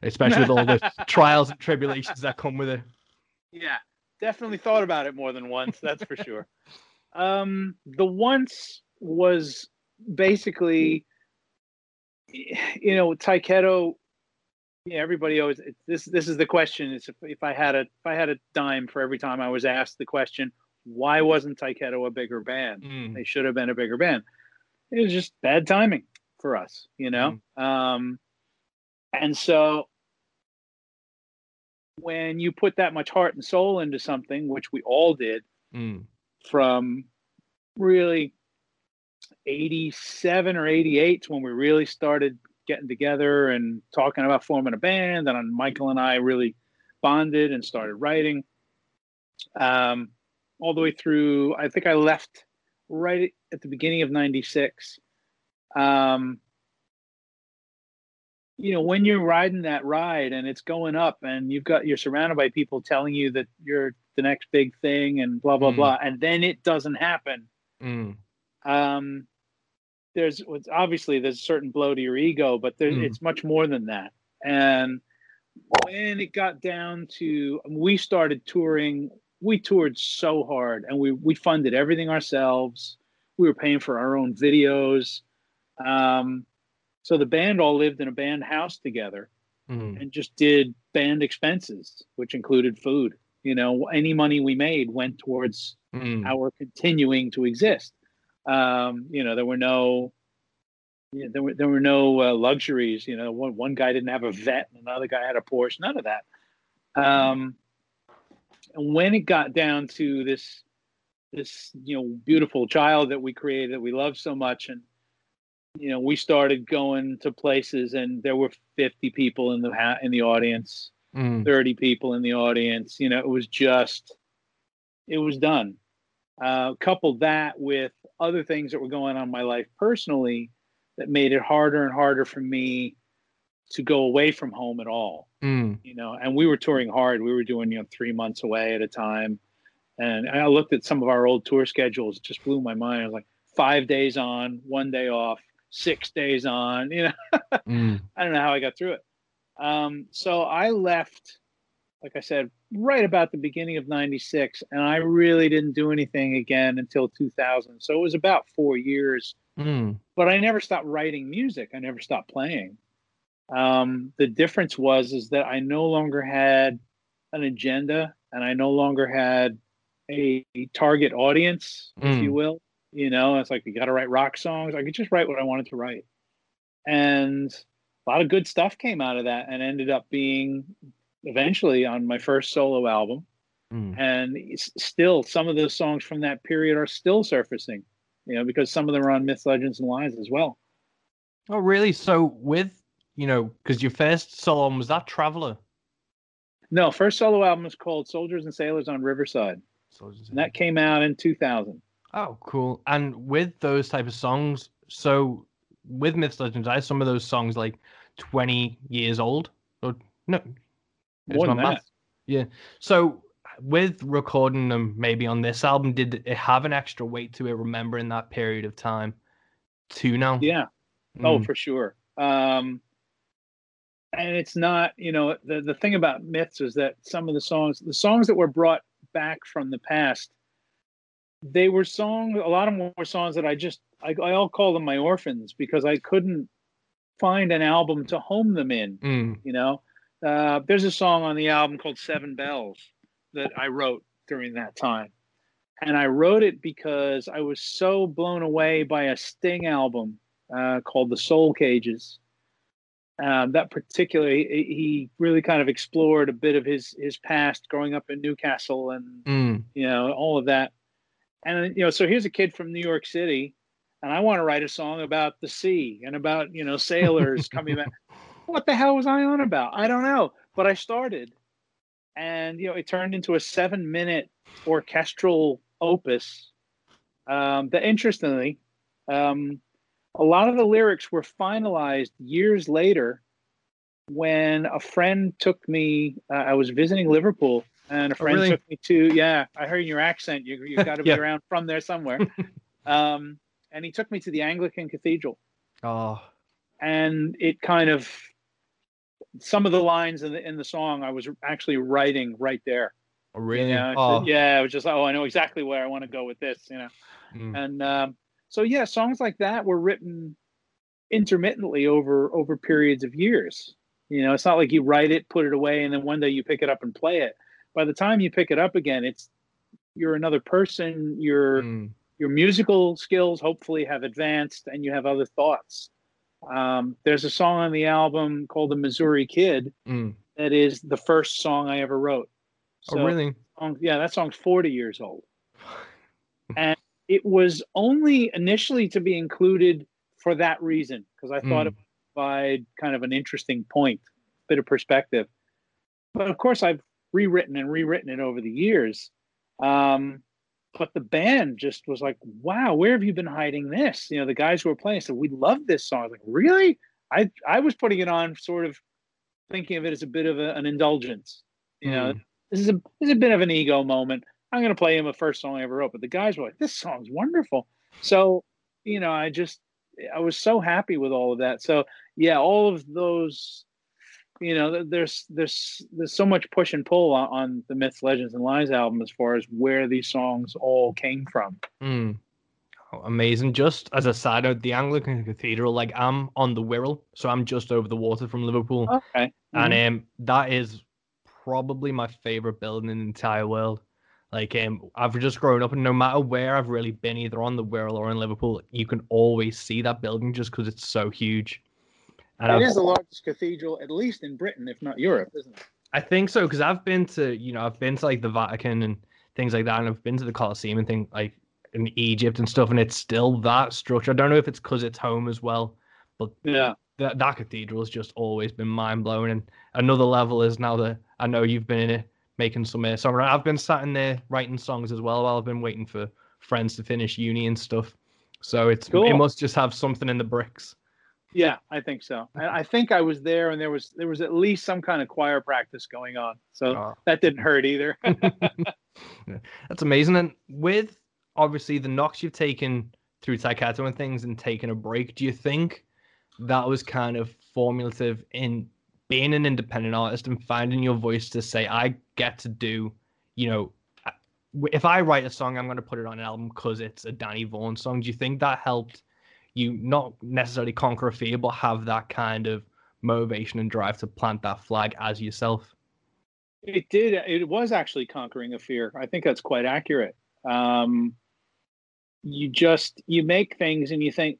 especially with all the trials and tribulations that come with it? Yeah, definitely thought about it more than once, that's for sure. The once was basically, you know, Taiketo, yeah, everybody always, this is the question, is if I had a dime for every time I was asked the question, why wasn't Taiketo a bigger band? They should have been a bigger band. It was just bad timing for us, you know? And so when you put that much heart and soul into something, which we all did, from really 87 or 88 when we really started getting together and talking about forming a band, and Michael and I really bonded and started writing. all the way through. I think I left right at the beginning of 96. You know, when you're riding that ride and it's going up and you're surrounded by people telling you that you're the next big thing and blah, blah, blah. And then it doesn't happen. There's a certain blow to your ego, but it's much more than that. And when it got down to, we started touring, we toured so hard, and we funded everything ourselves. We were paying for our own videos. So the band all lived in a band house together and just did band expenses, which included food. You know, any money we made went towards our continuing to exist. You know, there were no luxuries. You know, one guy didn't have a vet and another guy had a Porsche, none of that. And when it got down to this, you know, beautiful child that we created, that we love so much, and, you know, we started going to places and there were 50 people in the audience, 30 people in the audience. You know, it was done. Coupled that with other things that were going on in my life personally that made it harder and harder for me to go away from home at all. You know, and we were touring hard. We were doing, you know, 3 months away at a time. And I looked at some of our old tour schedules. It just blew my mind. I was like, 5 days on, 1 day off, 6 days on, you know. I don't know how I got through it. So I left, like I said, right about the beginning of 96, and I really didn't do anything again until 2000. So it was about 4 years, but I never stopped writing music. I never stopped playing. The difference is that I no longer had an agenda, and I no longer had a target audience, if you will. You know, it's like, you got to write rock songs. I could just write what I wanted to write. And a lot of good stuff came out of that and ended up being eventually on my first solo album. And still, some of those songs from that period are still surfacing, you know, because some of them are on Myths, Legends, and Lies as well. Oh, really? So with, you know, because your first solo album, was that Traveler? No, first solo album is called Soldiers and Sailors on Riverside. And that came out in 2000. Oh, cool. And with those type of songs, so with Myths, Legends, I some of those songs like 20 years old. Or, no. More than that. Yeah. So with recording them maybe on this album, did it have an extra weight to it, remembering that period of time to now? Yeah. Oh, for sure. And it's not, you know, the thing about Myths is that some of the songs that were brought back from the past, they were songs, a lot of them were songs that I all call them my orphans, because I couldn't find an album to home them in, you know. There's a song on the album called Seven Bells that I wrote during that time. And I wrote it because I was so blown away by a Sting album called The Soul Cages. That particularly, he really kind of explored a bit of his past growing up in Newcastle and, you know, all of that. And, you know, so here's a kid from New York City, and I want to write a song about the sea and about, you know, sailors coming back. What the hell was I on about? I don't know. But I started, and, you know, it turned into a 7-minute orchestral opus. That interestingly, a lot of the lyrics were finalized years later when a friend took me, I was visiting Liverpool. And a friend took me to, I heard your accent. You've got to be around from there somewhere. And he took me to the Anglican Cathedral. Oh. And it kind of, some of the lines in the song I was actually writing right there. Oh, really? You know, I was just like, I know exactly where I want to go with this, you know. And so, yeah, songs like that were written intermittently over periods of years. You know, it's not like you write it, put it away, and then one day you pick it up and play it. By the time you pick it up again, you're another person. Your musical skills hopefully have advanced, and you have other thoughts. There's a song on the album called "The Missouri Kid" that is the first song I ever wrote. So, oh, really? That song's 40 years old, and it was only initially to be included for that reason, because I thought it would provide kind of an interesting point, bit of perspective. But of course, I've rewritten it over the years. But the band just was like, wow, where have you been hiding this? You know, the guys who were playing said, we love this song. I was like, really? I was putting it on sort of thinking of it as a bit of an indulgence. You know, this is a bit of an ego moment. I'm going to play him the first song I ever wrote. But the guys were like, this song's wonderful. So, you know, I was so happy with all of that. So, yeah, all of those, you know, there's so much push and pull on the Myths, Legends, and Lies album as far as where these songs all came from. Oh, amazing. Just as a side note, the Anglican Cathedral, like I'm on the Wirral, so I'm just over the water from Liverpool. Okay. And that is probably my favorite building in the entire world. Like, I've just grown up, and no matter where I've really been, either on the Wirral or in Liverpool, you can always see that building just because it's so huge. And it is the largest cathedral, at least in Britain, if not Europe, isn't it? I think so, because I've been to like the Vatican and things like that, and I've been to the Colosseum and things like in Egypt and stuff, and it's still that structure. I don't know if it's because it's home as well, but yeah, that cathedral has just always been mind blowing. And another level is now that I know you've been in it making some song. I've been sat in there writing songs as well while I've been waiting for friends to finish uni and stuff. So it's cool. It must just have something in the bricks. Yeah, I think so. I think I was there, and there was at least some kind of choir practice going on. So that didn't hurt either. That's amazing. And with obviously the knocks you've taken through Taikato and things and taking a break, do you think that was kind of formulative in being an independent artist and finding your voice to say, I get to do, you know, if I write a song, I'm going to put it on an album because it's a Danny Vaughn song. Do you think that helped you not necessarily conquer a fear, but have that kind of motivation and drive to plant that flag as yourself? It did. It was actually conquering a fear. I think that's quite accurate. You make things and you think,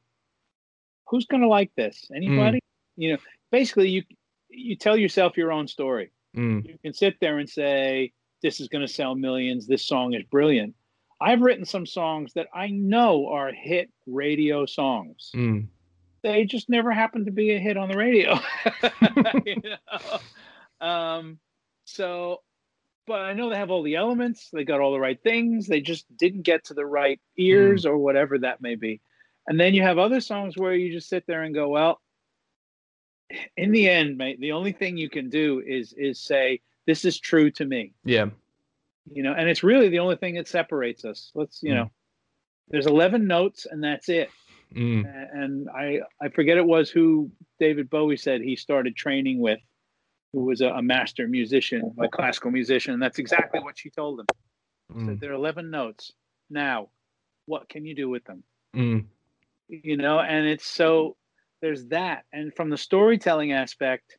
who's going to like this? Anybody? You know, basically you tell yourself your own story. You can sit there and say, this is going to sell millions. This song is brilliant. I've written some songs that I know are hit radio songs. They just never happened to be a hit on the radio. You know? But I know they have all the elements. They got all the right things. They just didn't get to the right ears or whatever that may be. And then you have other songs where you just sit there and go, well, in the end, mate, the only thing you can do is say, this is true to me. Yeah. You know, and it's really the only thing that separates us. Let's, you know, there's 11 notes and that's it. And I forget it was who David Bowie said he started training with, who was a master musician, like classical musician. And that's exactly what she told him. So there are 11 notes. Now, what can you do with them? You know, and it's so there's that. And from the storytelling aspect,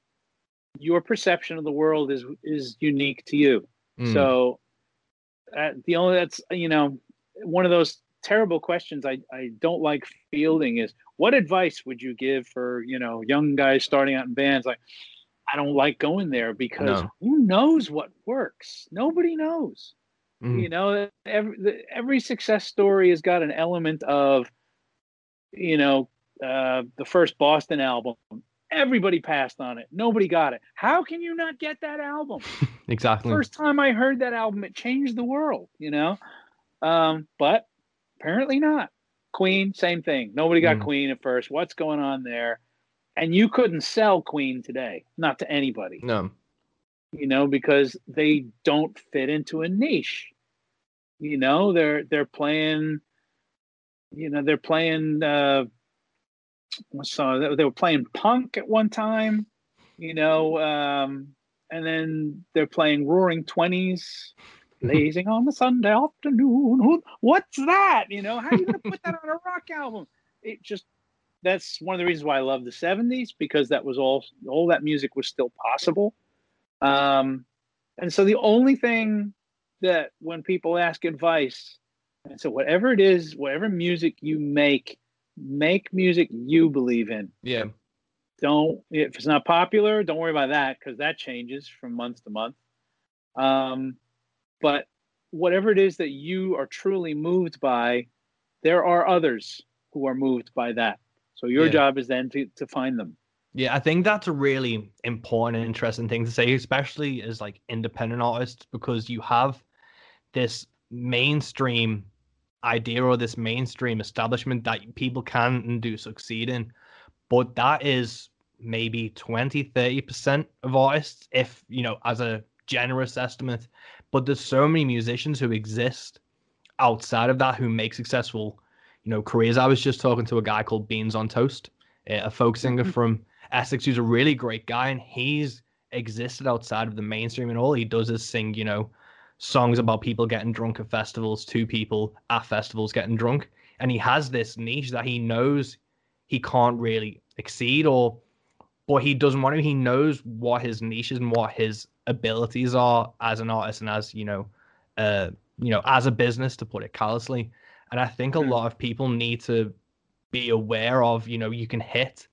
your perception of the world is unique to you. So that's, you know, one of those terrible questions I don't like fielding is, what advice would you give for, you know, young guys starting out in bands? Like, I don't like going there because who knows what works? Nobody knows. You know, every success story has got an element of, you know, the first Boston album. Everybody passed on it. Nobody got it. How can you not get that album? Exactly. First time I heard that album, it changed the world, you know? But apparently not. Queen, same thing. Nobody got Queen at first. What's going on there? And you couldn't sell Queen today, not to anybody. No. You know, because they don't fit into a niche. You know, they're playing so they were playing punk at one time, you know, and then they're playing Roaring Twenties, Blazing on the Sunday Afternoon. What's that? You know, how are you going to put that on a rock album? It just, that's one of the reasons why I love the 70s, because that was all that music was still possible. And so the only thing that when people ask advice, and so whatever it is, whatever music you make music you believe in. Yeah. Don't, if it's not popular, don't worry about that, because that changes from month to month. But whatever it is that you are truly moved by, there are others who are moved by that. So your job is then to find them. Yeah, I think that's a really important and interesting thing to say, especially as like independent artists, because you have this mainstream idea or this mainstream establishment that people can and do succeed in. But that is maybe 20-30% of artists, if, you know, as a generous estimate. But there's so many musicians who exist outside of that who make successful, you know, careers. I was just talking to a guy called Beans on Toast, a folk singer from Essex, who's a really great guy, and he's existed outside of the mainstream, and all he does is sing, you know, songs about people getting drunk at festivals, to people at festivals getting drunk. And he has this niche that he knows he can't really exceed, or but he doesn't want to. He knows what his niche is and what his abilities are as an artist and as, you know, as a business, to put it callously. And I think a lot of people need to be aware of, you know, you can hit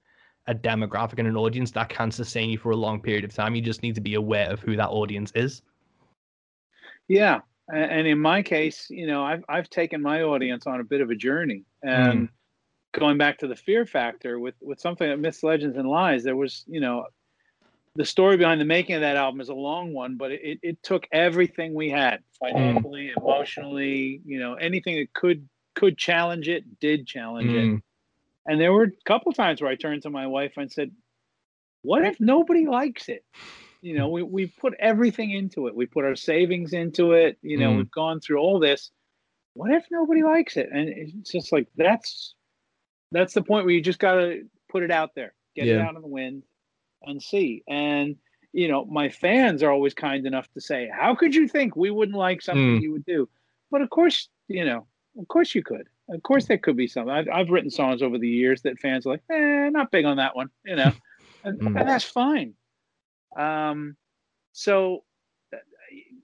a demographic and an audience that can sustain you for a long period of time. You just need to be aware of who that audience is. Yeah. And in my case, you know, I've taken my audience on a bit of a journey, and going back to the fear factor with something that Myths, Legends, and Lies, there was, you know, the story behind the making of that album is a long one, but it took everything we had financially, emotionally, you know, anything that could challenge it, did challenge it. And there were a couple of times where I turned to my wife and said, what if nobody likes it? You know, we put everything into it. We put our savings into it. You know, we've gone through all this. What if nobody likes it? And it's just like, that's the point where you just got to put it out there, get it out of the wind and see. And, you know, my fans are always kind enough to say, how could you think we wouldn't like something you would do? But of course, you know, of course you could. Of course, there could be something. I've written songs over the years that fans are like, not big on that one, you know, and that's fine. So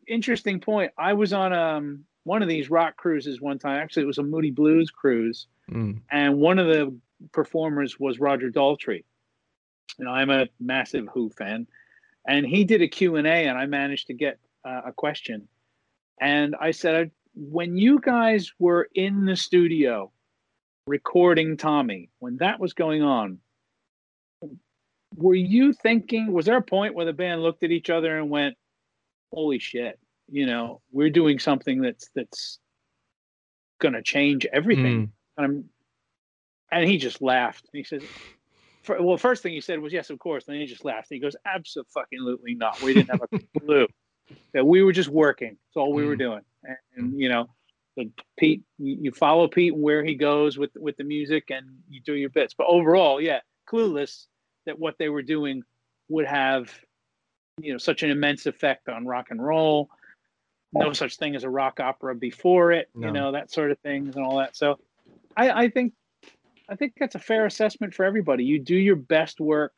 interesting point. I was on one of these rock cruises one time. Actually, it was a Moody Blues cruise. And one of the performers was Roger Daltrey. And I'm a massive Who fan. And he did a Q&A, and I managed to get a question. And I said, when you guys were in the studio recording Tommy, when that was going on, were you thinking, was there a point where the band looked at each other and went, holy shit, you know, we're doing something that's going to change everything? And he just laughed. And he says, well, first thing he said was, yes, of course. And then he just laughed. And he goes, absolutely not. We didn't have a clue that we were just working. That's all we were doing. And you know, Pete, you follow Pete and where he goes with the music, and you do your bits. But overall, yeah, clueless that what they were doing would have, you know, such an immense effect on rock and roll. No such thing as a rock opera before it, you know, that sort of things and all that. So I think that's a fair assessment for everybody. You do your best work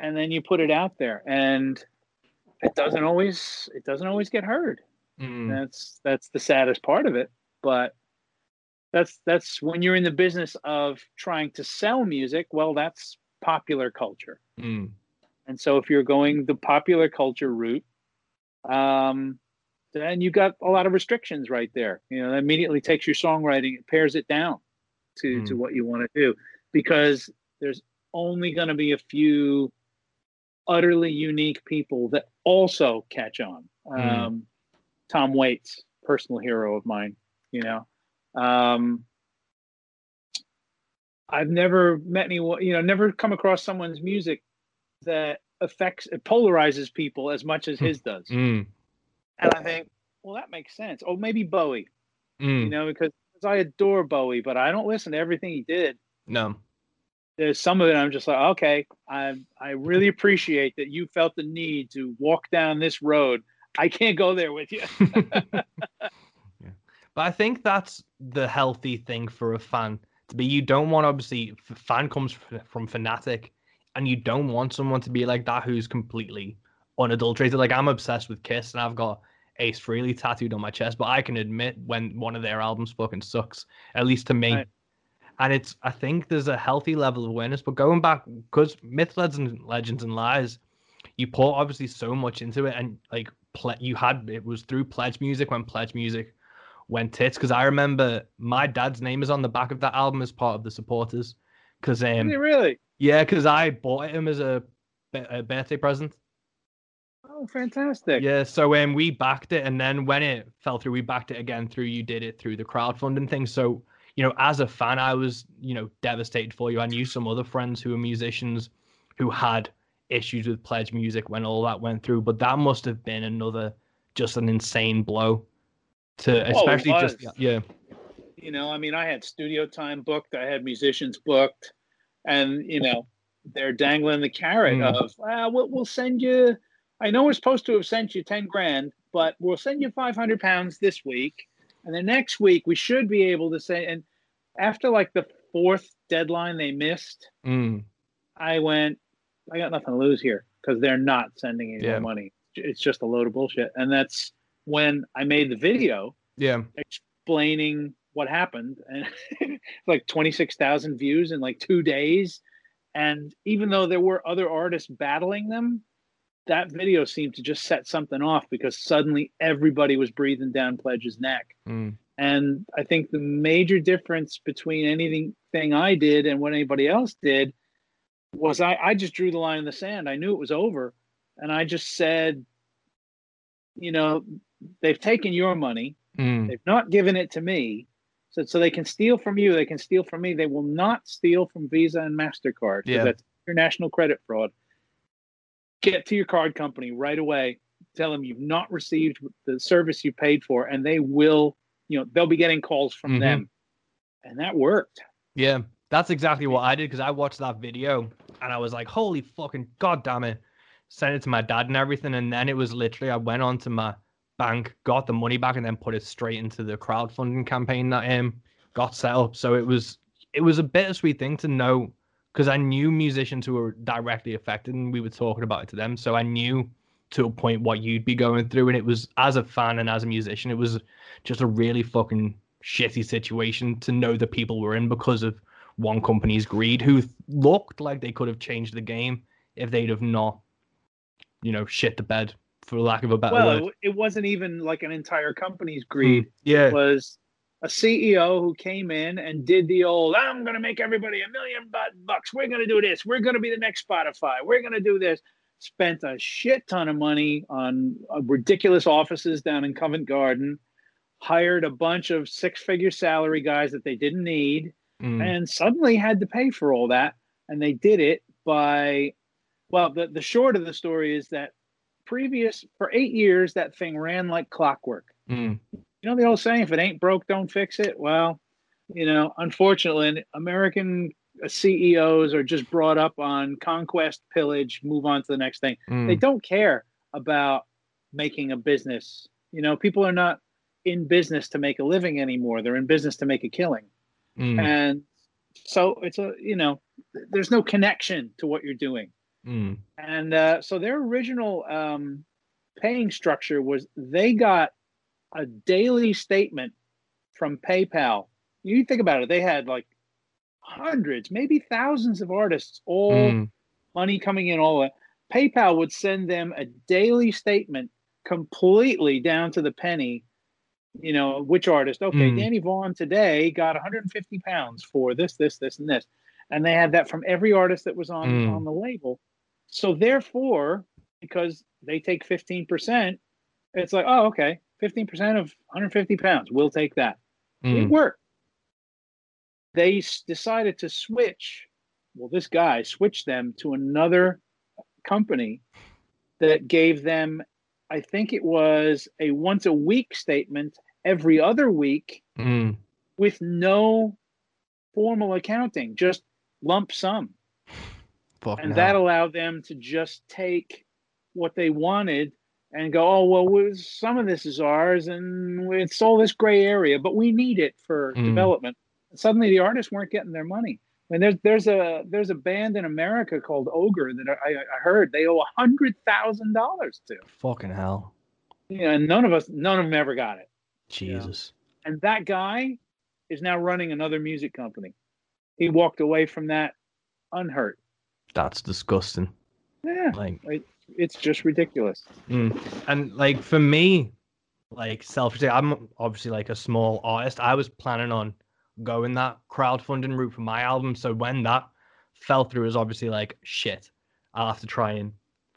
and then you put it out there, and it doesn't always get heard. That's the saddest part of it, but that's when you're in the business of trying to sell music. Well, that's popular culture. And so if you're going the popular culture route, then you got a lot of restrictions right there. You know, that immediately takes your songwriting, it pares it down to what you want to do, because there's only going to be a few utterly unique people that also catch on. Tom Waits, personal hero of mine, you know, I've never met anyone, you know, never come across someone's music that polarizes people as much as his does. And I think, well, that makes sense. Or maybe Bowie, you know, because I adore Bowie, but I don't listen to everything he did. No. There's some of it I'm just like, okay, I really appreciate that you felt the need to walk down this road. I can't go there with you. But I think that's the healthy thing for a fan to be. You don't want, obviously, fan comes from fanatic, and you don't want someone to be like that who's completely unadulterated. Like, I'm obsessed with Kiss, and I've got Ace Frehley tattooed on my chest, but I can admit when one of their albums fucking sucks, at least to me. Right. And it's, I think there's a healthy level of awareness. But going back, because Myths, Legends, and Lies, you pour obviously so much into it, and like, it was through Pledge Music, when Pledge Music went tits, because I remember my dad's name is on the back of that album as part of the supporters, because really, yeah, because I bought him as a birthday present, Oh, fantastic. Yeah, so we backed it, and then when it fell through, we backed it again through, you did it through the crowdfunding thing. So, you know, as a fan, I was, you know, devastated for you. I knew some other friends who were musicians who had issues with Pledge Music when all that went through, but that must have been another, just an insane blow to, especially yeah. You know, I mean, I had studio time booked, I had musicians booked, and, you know, they're dangling the carrot of, we'll send you, I know we're supposed to have sent you 10 grand, but we'll send you 500 pounds this week. And the next week we should be able to say, and after like the fourth deadline they missed, I went, I got nothing to lose here because they're not sending any more money. It's just a load of bullshit. And that's when I made the video explaining what happened. And it's like 26,000 views in like 2 days. And even though there were other artists battling them, that video seemed to just set something off because suddenly everybody was breathing down Pledge's neck. And I think the major difference between anything I did and what anybody else did was I just drew the line in the sand. I knew it was over. And I just said, you know, they've taken your money. They've not given it to me. So they can steal from you. They can steal from me. They will not steal from Visa and MasterCard. Yeah. That's international credit fraud. Get to your card company right away. Tell them you've not received the service you paid for, and they will, you know, they'll be getting calls from them. And that worked. Yeah, that's exactly what I did, because I watched that video and I was like, holy fucking goddamn it. Sent it to my dad and everything. And then it was literally, I went on to my bank, got the money back, and then put it straight into the crowdfunding campaign that got set up. So it was a bittersweet thing to know, because I knew musicians who were directly affected, and we were talking about it to them. So I knew to a point what you'd be going through. And it was, as a fan and as a musician, it was just a really fucking shitty situation to know that people were in because of one company's greed, who looked like they could have changed the game if they'd have not, you know, shit the bed, for lack of a better word. Well, it wasn't even like an entire company's greed. It was a CEO who came in and did the old, I'm going to make everybody $1 million bucks. We're going to do this. We're going to be the next Spotify. We're going to do this. Spent a shit ton of money on ridiculous offices down in Covent Garden. Hired a bunch of six-figure salary guys that they didn't need. And suddenly had to pay for all that. And they did it by... Well, the short of the story is that for 8 years, that thing ran like clockwork. You know the old saying, if it ain't broke, don't fix it? Well, you know, unfortunately, American CEOs are just brought up on conquest, pillage, move on to the next thing. They don't care about making a business. You know, people are not in business to make a living anymore. They're in business to make a killing. And so it's a, you know, there's no connection to what you're doing. And so their original paying structure was they got a daily statement from PayPal. You think about it, they had like hundreds, maybe thousands of artists, all money coming in, all that. PayPal would send them a daily statement completely down to the penny, you know, which artist. Okay, Danny Vaughn today got 150 pounds for this, this, this, and this. And they had that from every artist that was on the label. So therefore, because they take 15%, it's like, oh, okay, 15% of 150 pounds. We'll take that. It worked. They decided to switch. Well, this guy switched them to another company that gave them, I think it was a once a week statement every other week with no formal accounting, just lump sum. That allowed them to just take what they wanted and go, oh, well, some of this is ours and it's all this gray area, but we need it for development. And suddenly the artists weren't getting their money. I mean, there's a band in America called Ogre that I heard they owe $100,000 to. Fucking hell. Yeah, and none of them ever got it. Jesus. You know? And that guy is now running another music company. He walked away from that unhurt. That's disgusting. Yeah, like it's just ridiculous. And like for me, like selfishly, I'm obviously like a small artist. I was planning on going that crowdfunding route for my album. So when that fell through, it was obviously like shit. I'll have to try and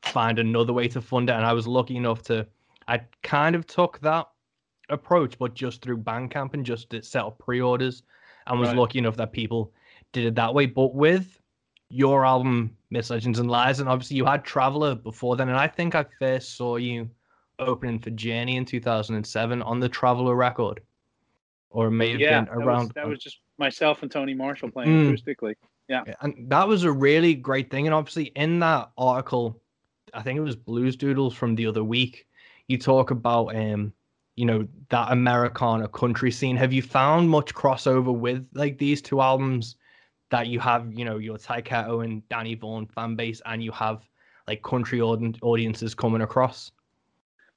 find another way to fund it. And I was lucky enough to, I kind of took that approach, but just through Bandcamp and just set up pre-orders, and was lucky enough that people did it that way. But with your album, Myths, Legends, and Lies, and obviously you had Traveller before then, and I think I first saw you opening for Journey in 2007 on the Traveller record. Or maybe around... that was just myself and Tony Marshall playing acoustically. Yeah. And that was a really great thing. And obviously in that article, I think it was Blues Doodles from the other week, you talk about, you know, that Americana country scene. Have you found much crossover with like these two albums, that you have, you know, your Ty Ketto and Danny Vaughn fan base, and you have like country audiences coming across?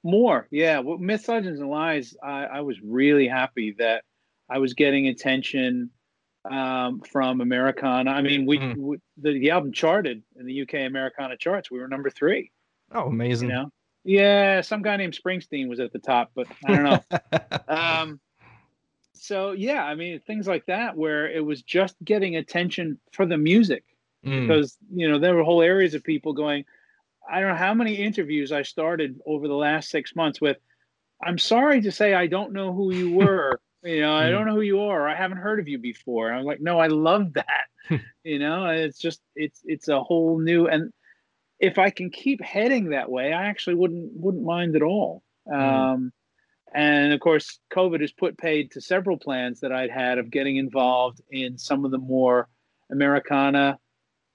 More, yeah. Well, Myths, Legends, and Lies, I was really happy that I was getting attention from Americana. I mean, we the album charted in the UK Americana charts. We were number 3. Oh, amazing. You know? Yeah, some guy named Springsteen was at the top, but I don't know. So, yeah, I mean, things like that, where it was just getting attention for the music. Because, you know, there were whole areas of people going, I don't know how many interviews I started over the last 6 months with, I'm sorry to say, I don't know who you were. You know, I don't know who you are. I haven't heard of you before. I'm like, no, I love that. You know, it's just, it's a whole new, and if I can keep heading that way, I actually wouldn't mind at all. And of course, COVID has put paid to several plans that I'd had of getting involved in some of the more Americana,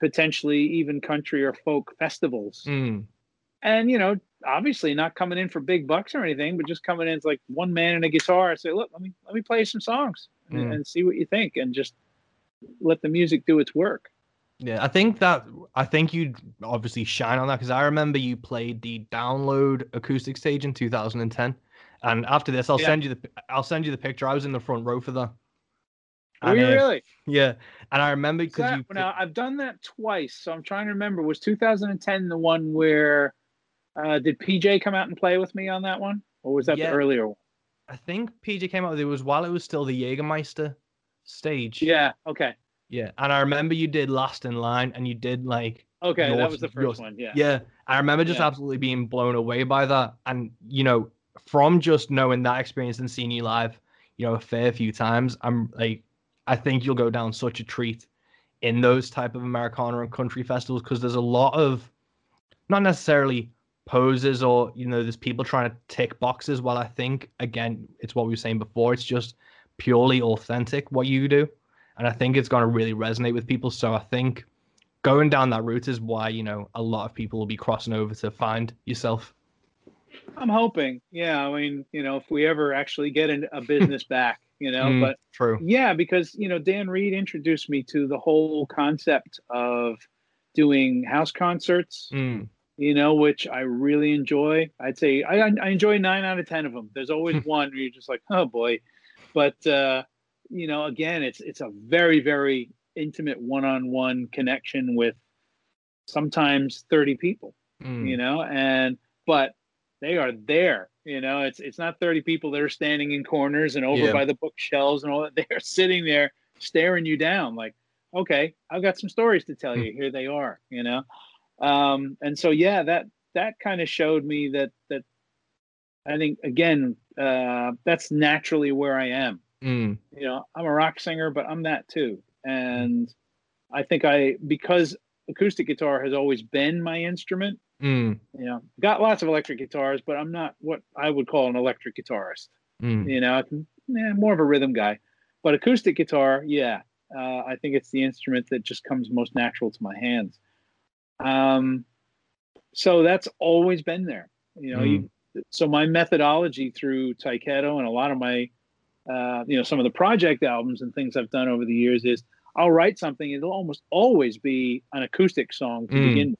potentially even country or folk festivals. And, you know, obviously not coming in for big bucks or anything, but just coming in as like one man and a guitar. I say, look, let me play some songs and see what you think, and just let the music do its work. Yeah, I think you'd obviously shine on that, because I remember you played the Download acoustic stage in 2010. And after this, I'll send you the picture. I was in the front row for that. Were you really? Yeah. And I remember because you... Now, I've done that twice, so I'm trying to remember. Was 2010 the one where... did PJ come out and play with me on that one? Or was that the earlier one? I think PJ came out. It was while it was still the Jägermeister stage. Yeah, okay. Yeah, and I remember you did Last in Line, and you did like... Okay, that was the first one, yeah. Yeah, I remember just absolutely being blown away by that. And, you know, from just knowing that experience and seeing you live, you know, a fair few times, I'm like... I think you'll go down such a treat in those type of Americana and country festivals, because there's a lot of not necessarily poses, or, you know, there's people trying to tick boxes. Well, I think, again, it's what we were saying before. It's just purely authentic what you do. And I think it's going to really resonate with people. So I think going down that route is why, you know, a lot of people will be crossing over to find yourself. I'm hoping. Yeah. I mean, you know, if we ever actually get a business back, you know, but true. Yeah, because, you know, Dan Reed introduced me to the whole concept of doing house concerts, you know, which I really enjoy. I'd say I enjoy 9 out of 10 of them. There's always one where you're just like, oh boy. But, you know, again, it's a very, very intimate one-on-one connection with sometimes 30 people, you know, but they are there. You know, it's not 30 people that are standing in corners and over by the bookshelves and all that. They're sitting there staring you down like, okay, I've got some stories to tell you. Here they are, you know? And so, yeah, that kind of showed me that I think, again, that's naturally where I am. You know, I'm a rock singer, but I'm that too. And I think because acoustic guitar has always been my instrument, you know, got lots of electric guitars, but I'm not what I would call an electric guitarist. You know, more of a rhythm guy. But acoustic guitar, yeah, I think it's the instrument that just comes most natural to my hands. So that's always been there. You know, so my methodology through Ty Ketto and a lot of my, you know, some of the project albums and things I've done over the years is I'll write something. It'll almost always be an acoustic song to begin with.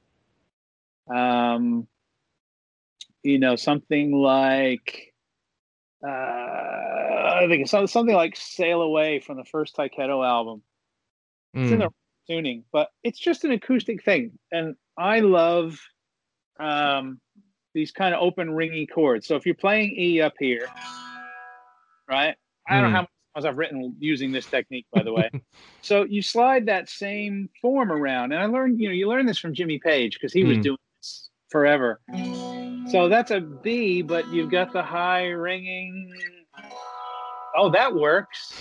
You know, something like I think something like Sail Away from the first Ty Ketto album. It's in the tuning, but it's just an acoustic thing, and I love these kind of open ringy chords. So if you're playing E up here, right? I don't know how many songs I've written using this technique, by the way. So you slide that same form around, and I learned, you know, you learn this from Jimmy Page, because he was doing forever. So that's a B, but you've got the high ringing. Oh, that works.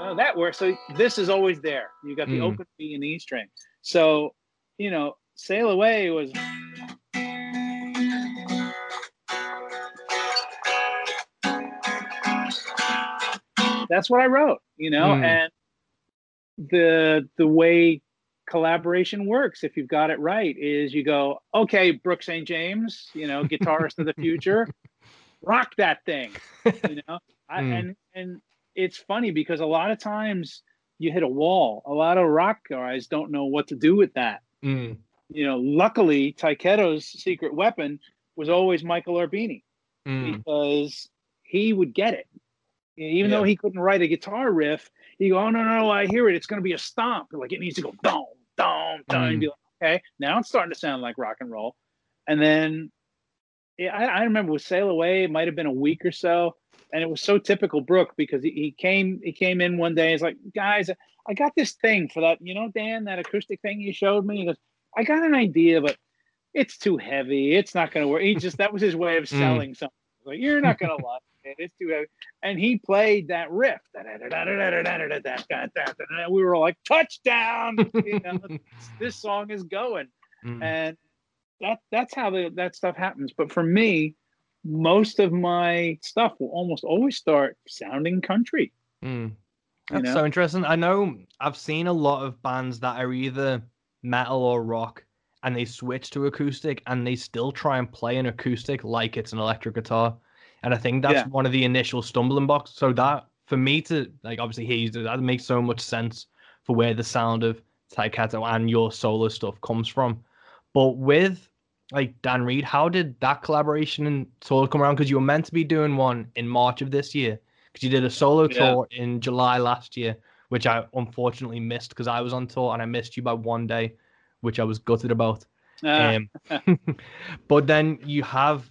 Oh, that works. So this is always there. You got the open B and E string. So, you know, Sail Away was. That's what I wrote, you know, and the way collaboration works, if you've got it right, is you go, okay, Brooke St. James, you know, guitarist of the future, rock that thing, you know. And it's funny because a lot of times you hit a wall. A lot of rock guys don't know what to do with that. You know, luckily, Taiketo's secret weapon was always Michael Urbini because he would get it. Even though he couldn't write a guitar riff, he go, oh, no, no, I hear it. It's going to be a stomp. Like, it needs to go, dong, dong, dong. And be like, okay, now it's starting to sound like rock and roll. And then I remember with Sail Away, it might have been a week or so. And it was so typical Brooke because he came in one day. He's like, guys, I got this thing for that, you know, Dan, that acoustic thing you showed me. He goes, I got an idea, but it's too heavy. It's not going to work. He just, that was his way of selling something. Like, you're not going to love it. It's too heavy. And he played that riff. We were all like, touchdown! You know, this song is going. And that's how that stuff happens. But for me, most of my stuff will almost always start sounding country. That's so interesting. I know I've seen a lot of bands that are either metal or rock, and they switch to acoustic, and they still try and play an acoustic like it's an electric guitar. And I think that's one of the initial stumbling blocks. So that, for me to, like, obviously he's, that makes so much sense for where the sound of Taiketo and your solo stuff comes from. But with, like, Dan Reed, how did that collaboration and solo come around? Because you were meant to be doing one in March of this year. Because you did a solo tour in July last year, which I unfortunately missed because I was on tour and I missed you by one day, which I was gutted about. But then you have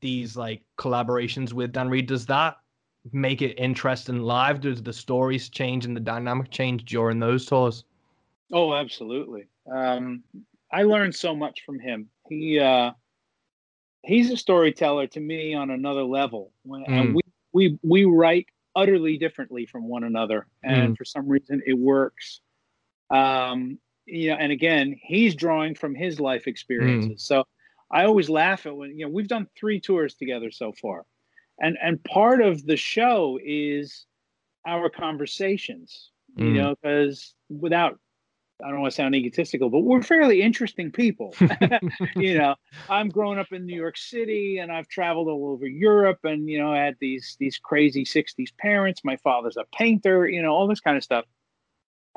these like collaborations with Dan Reed. Does that make it interesting live? Does the stories change and the dynamic change during those tours? Oh, absolutely. I learned so much from him. He's a storyteller to me on another level. And we write utterly differently from one another, and for some reason it works. You know, and again, he's drawing from his life experiences. So I always laugh at when, you know, we've done 3 tours together so far. And part of the show is our conversations, you know, because without, I don't want to sound egotistical, but we're fairly interesting people. You know, I'm growing up in New York City and I've traveled all over Europe and, you know, I had these crazy 60s parents. My father's a painter, you know, all this kind of stuff.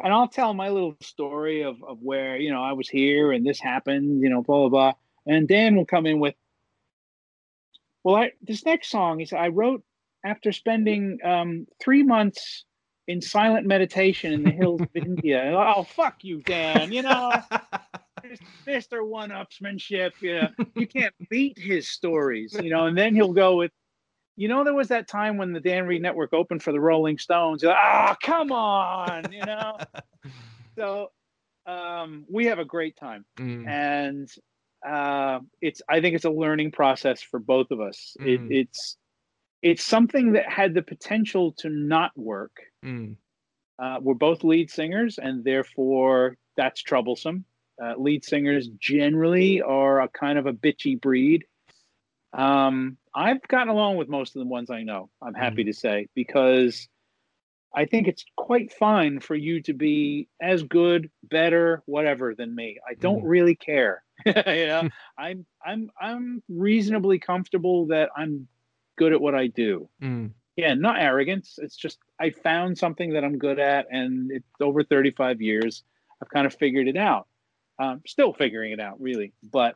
And I'll tell my little story of where, you know, I was here and this happened, you know, blah, blah, blah. And Dan will come in with, well, this next song is I wrote after spending 3 months in silent meditation in the hills of India. Oh, fuck you, Dan. You know, Mr. One-Upsmanship, you know, you can't beat his stories, you know. And then he'll go with, you know, there was that time when the Dan Reed Network opened for the Rolling Stones. Oh, come on, you know. So we have a great time. And I think it's a learning process for both of us. It's something that had the potential to not work. We're both lead singers, and therefore that's troublesome. Lead singers generally are a kind of a bitchy breed. I've gotten along with most of the ones I know, I'm happy to say, because I think it's quite fine for you to be as good, better, whatever than me. I don't really care. You know, I'm reasonably comfortable that I'm good at what I do. Yeah, not arrogance. It's just I found something that I'm good at, and it's over 35 years. I've kind of figured it out. Still figuring it out, really. But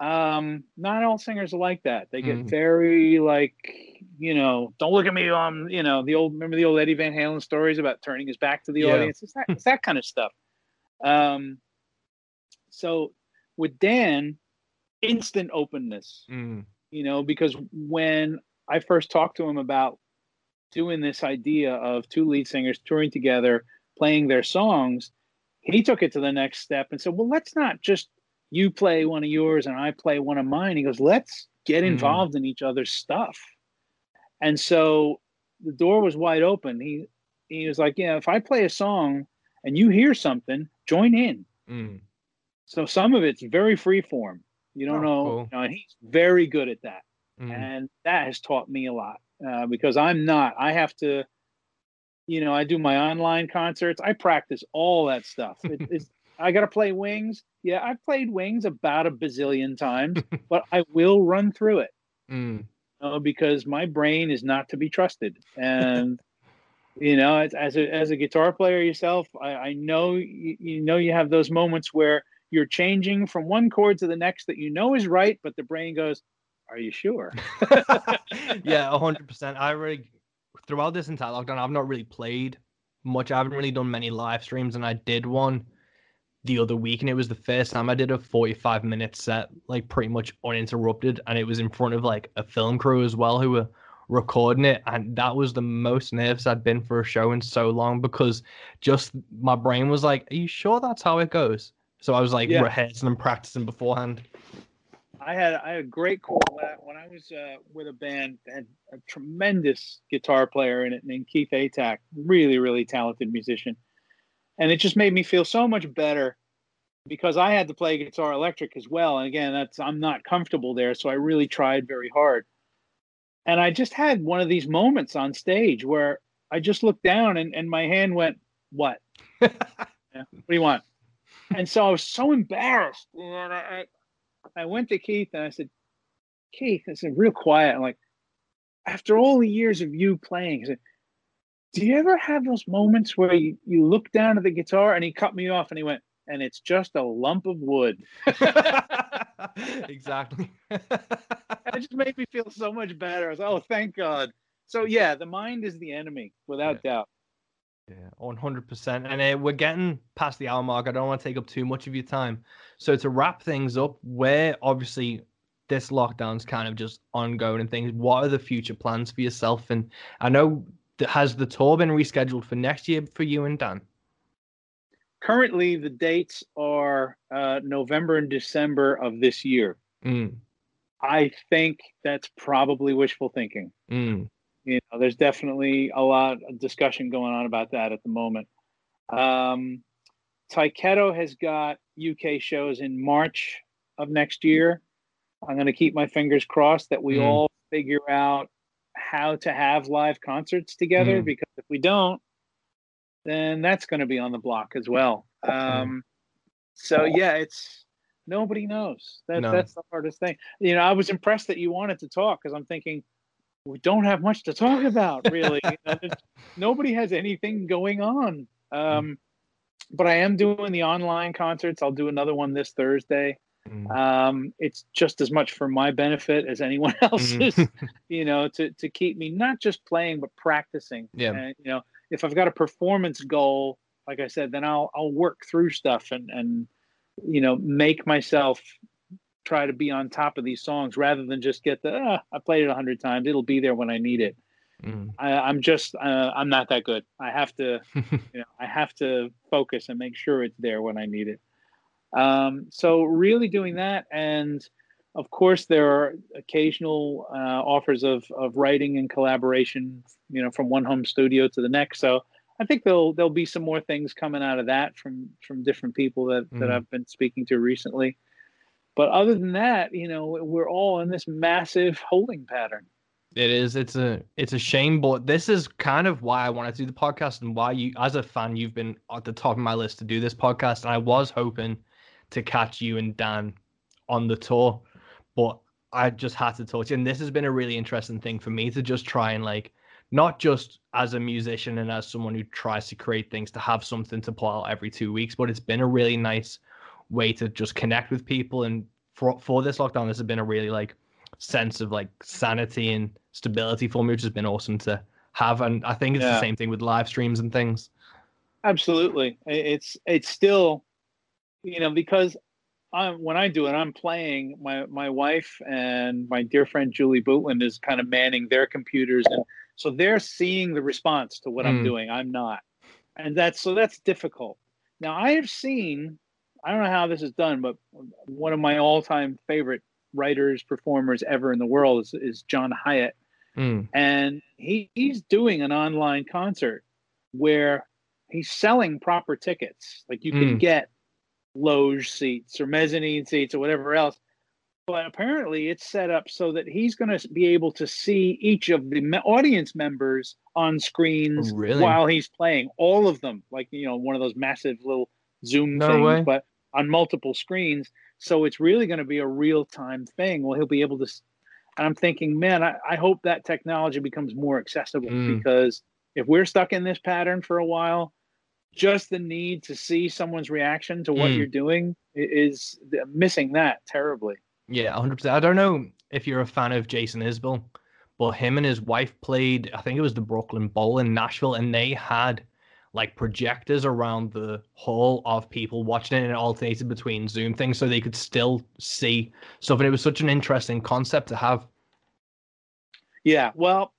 not all singers are like that. They get very like, you know, don't look at me. You know, remember the old Eddie Van Halen stories about turning his back to the audience. It's that kind of stuff. So with Dan, instant openness, you know, because when I first talked to him about doing this idea of 2 lead singers touring together, playing their songs, he took it to the next step and said, well, let's not just you play one of yours and I play one of mine. He goes, let's get involved in each other's stuff. And so the door was wide open. He was like, yeah, if I play a song and you hear something, join in. So some of it's very free form. You don't know. Cool. You know, and he's very good at that. And that has taught me a lot because I have to, you know, I do my online concerts. I practice all that stuff. I got to play Wings. Yeah, I've played Wings about a bazillion times, but I will run through it because my brain is not to be trusted. And, you know, as a guitar player yourself, I know, you have those moments where you're changing from one chord to the next that you know is right, but the brain goes, are you sure? Yeah, 100%. Throughout this entire lockdown, I've not really played much. I haven't really done many live streams, and I did one the other week, and it was the first time I did a 45-minute set, like pretty much uninterrupted, and it was in front of like a film crew as well who were recording it, and that was the most nervous I'd been for a show in so long because just my brain was like, are you sure that's how it goes? So I was like rehearsing and practicing beforehand. I had a great call when I was with a band, and a tremendous guitar player in it named Keith Atack, really, really talented musician. And it just made me feel so much better because I had to play guitar electric as well. And again, I'm not comfortable there. So I really tried very hard. And I just had one of these moments on stage where I just looked down and my hand went, what? Yeah, what do you want? And so I was so embarrassed. And I went to Keith and I said, Keith, real quiet. I'm like, after all the years of you playing, he said, do you ever have those moments where you look down at the guitar? And he cut me off and he went, and it's just a lump of wood. Exactly. It just made me feel so much better. I was, oh, thank God. So yeah, the mind is the enemy without doubt. Yeah, 100%. And we're getting past the hour mark. I don't want to take up too much of your time. So to wrap things up, where obviously this lockdown's kind of just ongoing and things, what are the future plans for yourself? And I know, has the tour been rescheduled for next year for you and Dan? Currently, the dates are November and December of this year. I think that's probably wishful thinking. You know, there's definitely a lot of discussion going on about that at the moment. Taiketo has got UK shows in March of next year. I'm going to keep my fingers crossed that we all figure out how to have live concerts together, because if we don't, then that's going to be on the block as well. So yeah, it's, nobody knows. That's the hardest thing. You know, I was impressed that you wanted to talk, because I'm thinking, we don't have much to talk about, really. You know, nobody has anything going on. But I am doing the online concerts. I'll do another one this Thursday. It's just as much for my benefit as anyone else's, you know, to keep me not just playing, but practicing. Yeah. And, you know, if I've got a performance goal, like I said, then I'll work through stuff and, you know, make myself try to be on top of these songs rather than just get the, I played it 100 times. It'll be there when I need it. I'm not that good. I have to, I have to focus and make sure it's there when I need it. So really doing that. And of course there are occasional, offers of writing and collaboration, you know, from one home studio to the next. So I think there'll be some more things coming out of that from different people that I've been speaking to recently. But other than that, you know, we're all in this massive holding pattern. It is. It's a shame, but this is kind of why I wanted to do the podcast and why you, as a fan, you've been at the top of my list to do this podcast. And I was hoping to catch you and Dan on the tour, but I just had to talk to you. And this has been a really interesting thing for me to just try and, like, not just as a musician and as someone who tries to create things, to have something to pull out every 2 weeks, but it's been a really nice way to just connect with people. And for this lockdown, this has been a really, like, sense of, like, sanity and stability for me, which has been awesome to have. And I think it's the same thing with live streams and things. Absolutely. It's still, you know, because when I do it, I'm playing. My wife and my dear friend Julie Bootland is kind of manning their computers, and so they're seeing the response to what I'm doing. I'm not, and that's difficult. Now I have seen I don't know how this is done, but one of my all-time favorite writers, performers ever in the world is John Hyatt. Mm. And he's doing an online concert where he's selling proper tickets. Like you can get loge seats or mezzanine seats or whatever else. But apparently it's set up so that he's going to be able to see each of the audience members on screens while he's playing. All of them. Like, you know, one of those massive little Zoom things, but on multiple screens. So it's really going to be a real-time thing. Well, he'll be able to... And I'm thinking, man, I hope that technology becomes more accessible because if we're stuck in this pattern for a while, just the need to see someone's reaction to what you're doing is missing that terribly. Yeah, 100%. I don't know if you're a fan of Jason Isbell, but him and his wife played, I think it was the Brooklyn Bowl in Nashville, and they had like projectors around the hall of people watching it, and it alternated between Zoom things so they could still see stuff. And it was such an interesting concept to have. Yeah, well,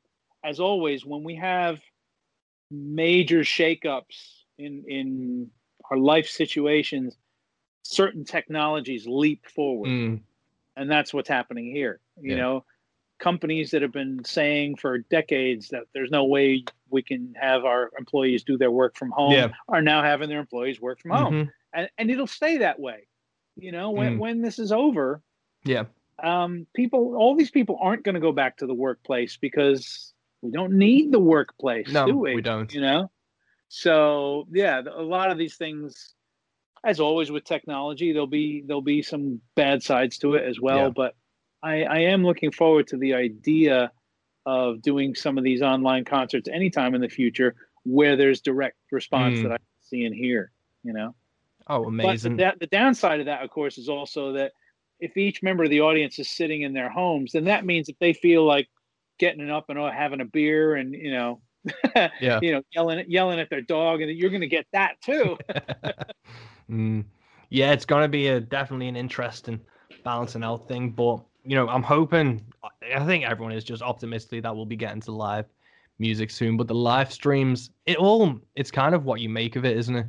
as always, when we have major shakeups in our life situations, certain technologies leap forward. And that's what's happening here. You know, companies that have been saying for decades that there's no way we can have our employees do their work from home are now having their employees work from home. And it'll stay that way. You know, when this is over, people, all these people aren't going to go back to the workplace because we don't need the workplace, do we? We don't. You know? So, yeah, a lot of these things, as always with technology, there'll be some bad sides to it as well. But I am looking forward to the idea of doing some of these online concerts anytime in the future where there's direct response that I can see and hear, you know? Oh, amazing. But the downside of that, of course, is also that if each member of the audience is sitting in their homes, then that means if they feel like getting up and having a beer and, you know, you know, yelling at their dog, and you're going to get that too. Yeah, it's going to be definitely an interesting balancing out thing, but you know, I'm hoping, I think everyone is just optimistically that we'll be getting to live music soon, but the live streams, it's kind of what you make of it, isn't it?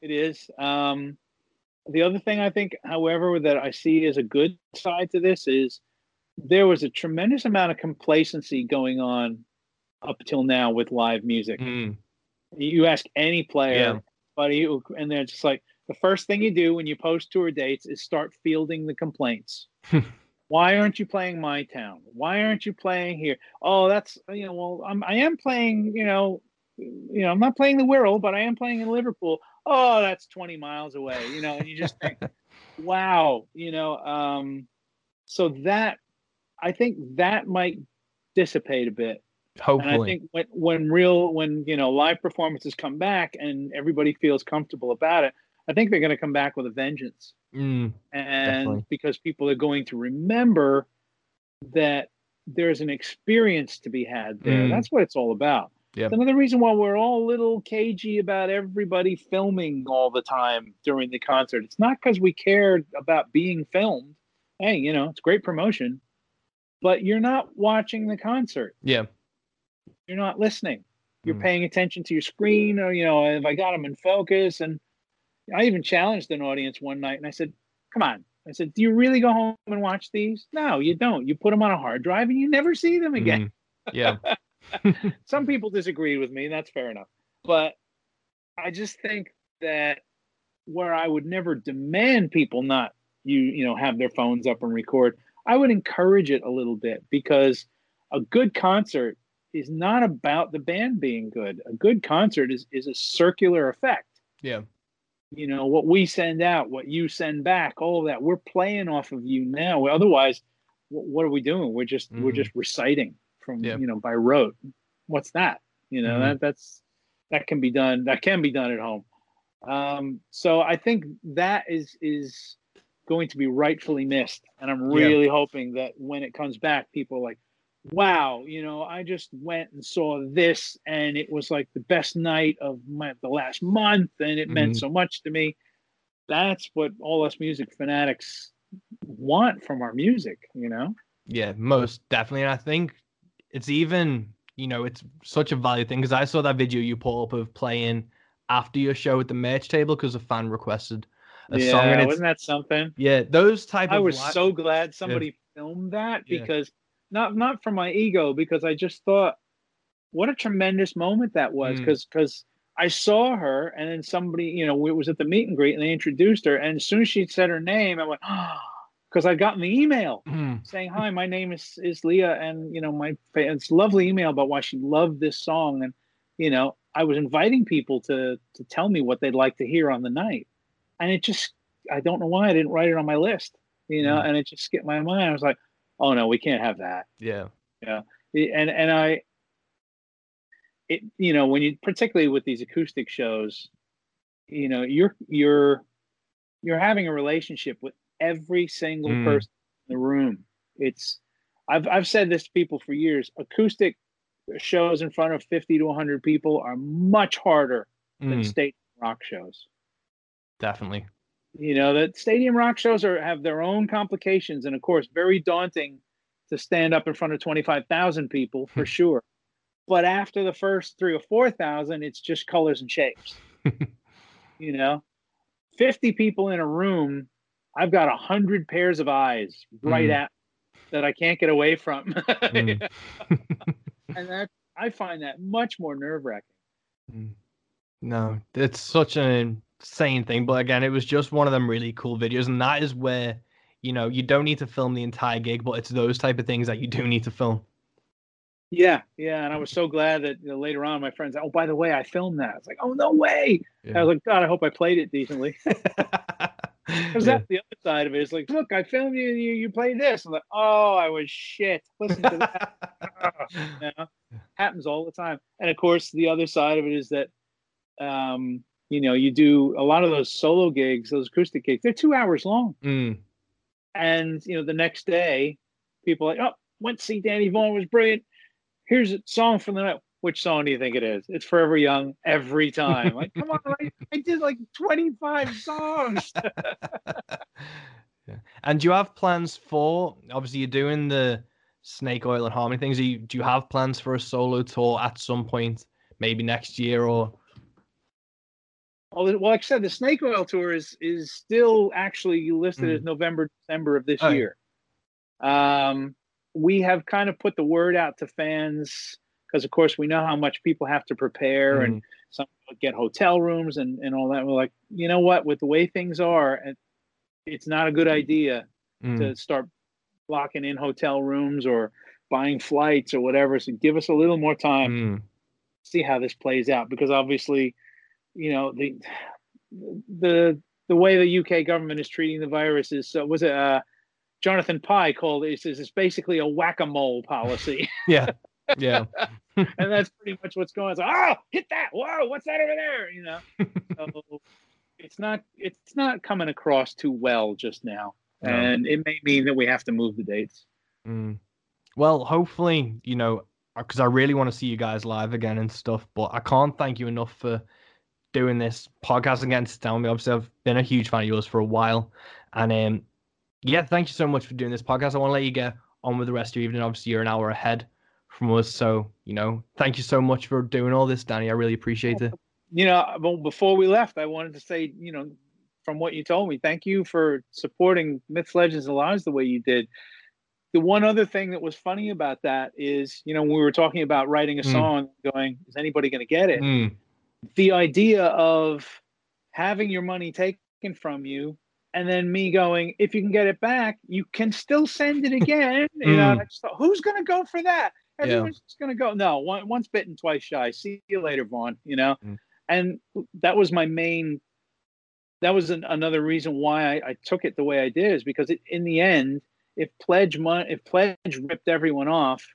It is. The other thing I think, however, that I see as a good side to this is there was a tremendous amount of complacency going on up till now with live music. You ask any player, and they're just like, the first thing you do when you post tour dates is start fielding the complaints. Why aren't you playing my town? Why aren't you playing here? Oh, that's, you know, well, I am playing, you know, I'm not playing the Wirral, but I am playing in Liverpool. Oh, that's 20 miles away, you know, and you just think, wow, you know, so that, I think that might dissipate a bit. Hopefully. And I think when you know, live performances come back and everybody feels comfortable about it, I think they're going to come back with a vengeance. Because people are going to remember that there's an experience to be had there. That's what it's all about. It's another reason why we're all a little cagey about everybody filming all the time during the concert. It's not because we cared about being filmed. Hey, you know, it's great promotion, but you're not watching the concert. Yeah. You're not listening. You're paying attention to your screen, or, you know, if I got them in focus. And I even challenged an audience one night, and I said, come on. I said, do you really go home and watch these? No, you don't. You put them on a hard drive and you never see them again. Some people disagreed with me, and that's fair enough. But I just think that where I would never demand people not, you know, have their phones up and record, I would encourage it a little bit, because a good concert is not about the band being good. A good concert is a circular effect. Yeah. You know, what we send out, what you send back, all of that, we're playing off of you now. Otherwise, what are we doing? We're just we're just reciting from you know, by rote. What's that? You know, that can be done at home. So I think that is going to be rightfully missed, and I'm really hoping that when it comes back, people are like, wow, you know, I just went and saw this, and it was like the best night of the last month, and it meant so much to me. That's what all us music fanatics want from our music, you know? Yeah, most definitely. And I think it's even, you know, it's such a value thing, because I saw that video you put up of playing after your show at the merch table because a fan requested song. And wasn't that something? Yeah, those type of. I was so glad somebody filmed that, because not for my ego, because I just thought, what a tremendous moment that was, because I saw her, and then somebody, it was at the meet and greet, and they introduced her, and as soon as she said her name, I went, oh, because I got an email saying, hi, my name is Leah, and it's a lovely email about why she loved this song, and I was inviting people to tell me what they'd like to hear on the night, and it just, I don't know why I didn't write it on my list, and it just skipped my mind. I was like, oh no, we can't have that. It, when you, particularly with these acoustic shows, you're having a relationship with every single person in the room. It's, I've said this to people for years. Acoustic shows in front of 50 to 100 people are much harder than stadium rock shows. Definitely. That stadium rock shows have their own complications, and of course, very daunting to stand up in front of 25,000 people for sure. But after the first 3,000 or 4,000, it's just colors and shapes. 50 people in a room, I've got 100 pairs of eyes right at that I can't get away from. And that, I find that much more nerve-wracking. No, it's such an insane thing. But again, it was just one of them really cool videos, and that is where, you don't need to film the entire gig, but it's those type of things that you do need to film. Yeah, and I was so glad that later on my friends, oh, by the way, I filmed that. I was like, oh, no way. Yeah. I was like, God, I hope I played it decently. Because that's the other side of it. It's like, look, I filmed you, you play this. I'm like, oh, I was shit. Listen to that. Happens all the time. And, of course, the other side of it is that, you do a lot of those solo gigs, those acoustic gigs, they're 2 hours long. And, the next day, people are like, oh, went to see Danny Vaughn, was brilliant. Here's a song from the night. Which song do you think it is? It's Forever Young every time. Like, come on, I did like 25 songs. And do you have plans for, obviously you're doing the Snake Oil and Harmony things. Do you have plans for a solo tour at some point, maybe next year or? Well, like I said, the Snake Oil tour is still actually listed as November, December of this year. We have kind of put the word out to fans because, of course, we know how much people have to prepare and some get hotel rooms and all that. We're like, you know what? With the way things are, it's not a good idea to start blocking in hotel rooms or buying flights or whatever. So give us a little more time to see how this plays out, because obviously, the way the UK government is treating the virus is so. Was it? Jonathan Pye called it, it's basically a whack-a-mole policy. Yeah. And that's pretty much what's going on. It's like, oh, hit that. Whoa, what's that over there? So it's not coming across too well just now. No. And it may mean that we have to move the dates. Well, hopefully, because I really want to see you guys live again and stuff, but I can't thank you enough for doing this podcast again. To tell me, obviously, I've been a huge fan of yours for a while. And, yeah, thank you so much for doing this podcast. I want to let you get on with the rest of your evening. Obviously, you're an hour ahead from us. So, thank you so much for doing all this, Danny. I really appreciate it. Before we left, I wanted to say, from what you told me, thank you for supporting Myths, Legends, and Lies the way you did. The one other thing that was funny about that is, when we were talking about writing a song, going, is anybody going to get it? The idea of having your money taken from you, and then me going, if you can get it back, you can still send it again. And I just thought, who's going to go for that? Everyone's just going to go, no, once bitten, twice shy. See you later, Vaughn, And that was my main, that was another reason why I took it the way I did, is because in the end, if Pledge ripped everyone off,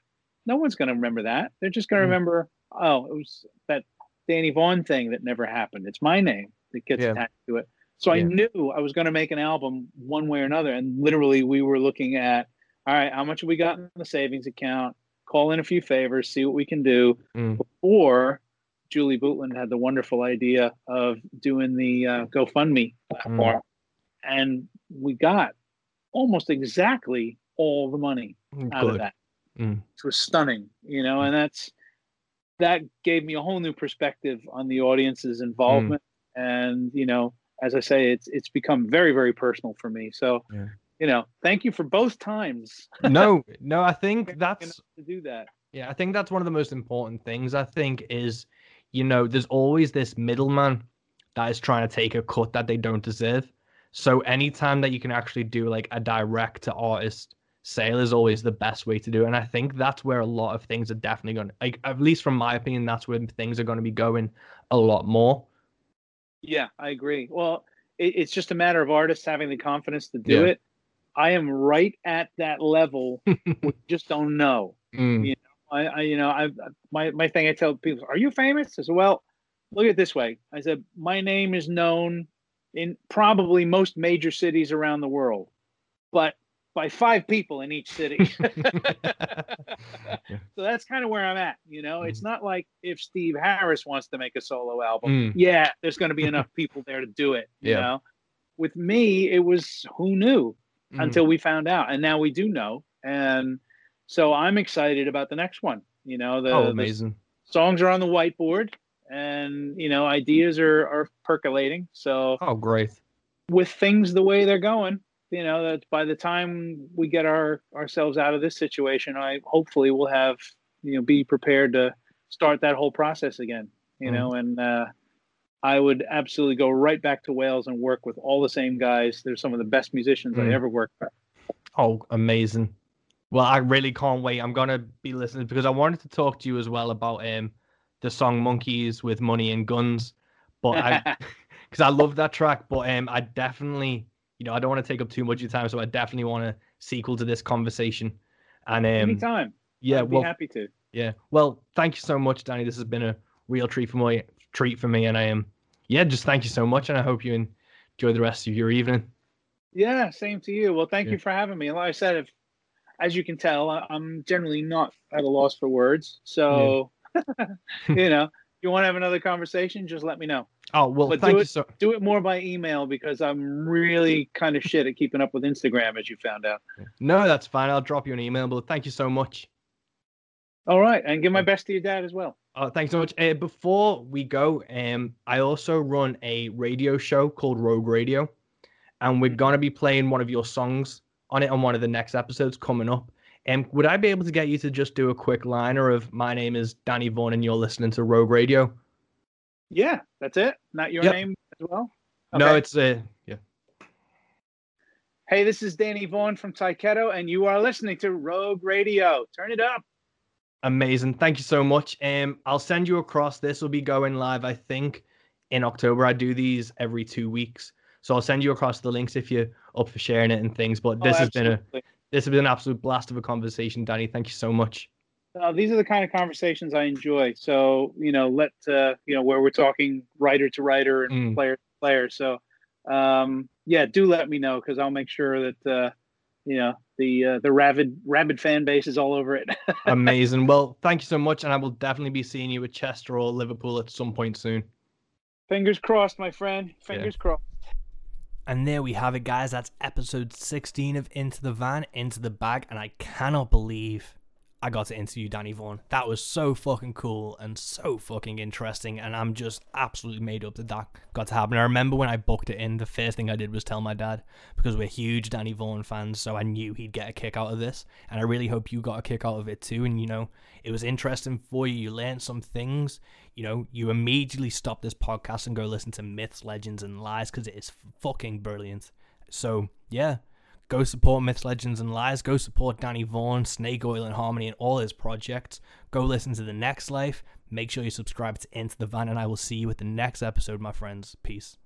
no one's going to remember that. They're just going to remember, oh, it was that Danny Vaughn thing that never happened. It's my name that gets attached to it. So I knew I was going to make an album one way or another. And literally we were looking at, all right, how much have we got in the savings account? Call in a few favors, see what we can do. Before Julie Bootland had the wonderful idea of doing the GoFundMe platform. And we got almost exactly all the money out of that. It was stunning, and that gave me a whole new perspective on the audience's involvement. And, as I say, it's become very, very personal for me. So, yeah. You know, thank you for both times. No, I think that's to do that. Yeah, I think that's one of the most important things, I think, is, you know, there's always this middleman that is trying to take a cut that they don't deserve. So anytime that you can actually do like a direct to artist sale is always the best way to do it. And I think that's where a lot of things are definitely going to, like, at least from my opinion, that's where things are going to be going a lot more. Yeah, I agree. Well, it's just a matter of artists having the confidence to do it. I am right at that level. We just don't know. You know, my thing I tell people, are you famous? I said, well, look at it this way. I said, my name is known in probably most major cities around the world, but by 5 people in each city. So that's kind of where I'm at. You know, it's not like if Steve Harris wants to make a solo album, yeah, there's going to be enough people there to do it. You know, with me, it was who knew until we found out. And now we do know. And so I'm excited about the next one. You know, amazing. The songs are on the whiteboard and, you know, ideas are percolating. So, great. With things the way they're going, you know, that by the time we get ourselves out of this situation, I hopefully will have, you know, be prepared to start that whole process again, you know, and I would absolutely go right back to Wales and work with all the same guys. They're some of the best musicians I ever worked with. Oh, amazing. Well, I really can't wait. I'm going to be listening because I wanted to talk to you as well about the song Monkeys with Money and Guns, but because I love that track, but I definitely... You know, I don't want to take up too much of your time, so I definitely want a sequel to this conversation. And anytime, yeah, I'd be happy to. Yeah, well, thank you so much, Danny. This has been a real treat for me, and I am, just thank you so much, and I hope you enjoy the rest of your evening. Yeah, same to you. Well, thank you for having me. Like I said, as you can tell, I'm generally not at a loss for words, so you know. You want to have another conversation, just let me know. Oh, well, but thank you. So do it more by email because I'm really kind of shit at keeping up with Instagram, as you found out. No, that's fine. I'll drop you an email, but thank you so much. All right. And give my best to your dad as well. Oh, thanks so much. Before we go, I also run a radio show called Rogue Radio, and we're going to be playing one of your songs on it on one of the next episodes coming up. Would I be able to get you to just do a quick liner of my name is Danny Vaughn and you're listening to Rogue Radio? Yeah, that's it. Not your name as well? Okay. No, it's yeah. Hey, this is Danny Vaughn from Taiketo and you are listening to Rogue Radio. Turn it up. Amazing. Thank you so much. I'll send you across. This will be going live, I think, in October. I do these every 2 weeks. So I'll send you across the links if you're up for sharing it and things. But this This has been an absolute blast of a conversation, Danny. Thank you so much. These are the kind of conversations I enjoy. So, you know, where we're talking writer to writer and player to player. So, do let me know because I'll make sure that, the rabid fan base is all over it. Amazing. Well, thank you so much. And I will definitely be seeing you at Chester or Liverpool at some point soon. Fingers crossed, my friend. Fingers crossed. And there we have it, guys. That's episode 16 of Into the Van, Into the Bag, and I cannot believe I got to interview Danny Vaughn. That was so fucking cool and so fucking interesting, and I'm just absolutely made up that got to happen. I remember when I booked it in, the first thing I did was tell my dad, because we're huge Danny Vaughn fans, so I knew he'd get a kick out of this, and I really hope you got a kick out of it too, and you know, it was interesting for you, you learned some things. You know, you immediately stop this podcast and go listen to Myths, Legends, and Lies because it is fucking brilliant. So, yeah, go support Myths, Legends, and Lies. Go support Danny Vaughn, Snake Oil and Harmony, and all his projects. Go listen to The Next Life. Make sure you subscribe to Into the Van, and I will see you at the next episode, my friends. Peace.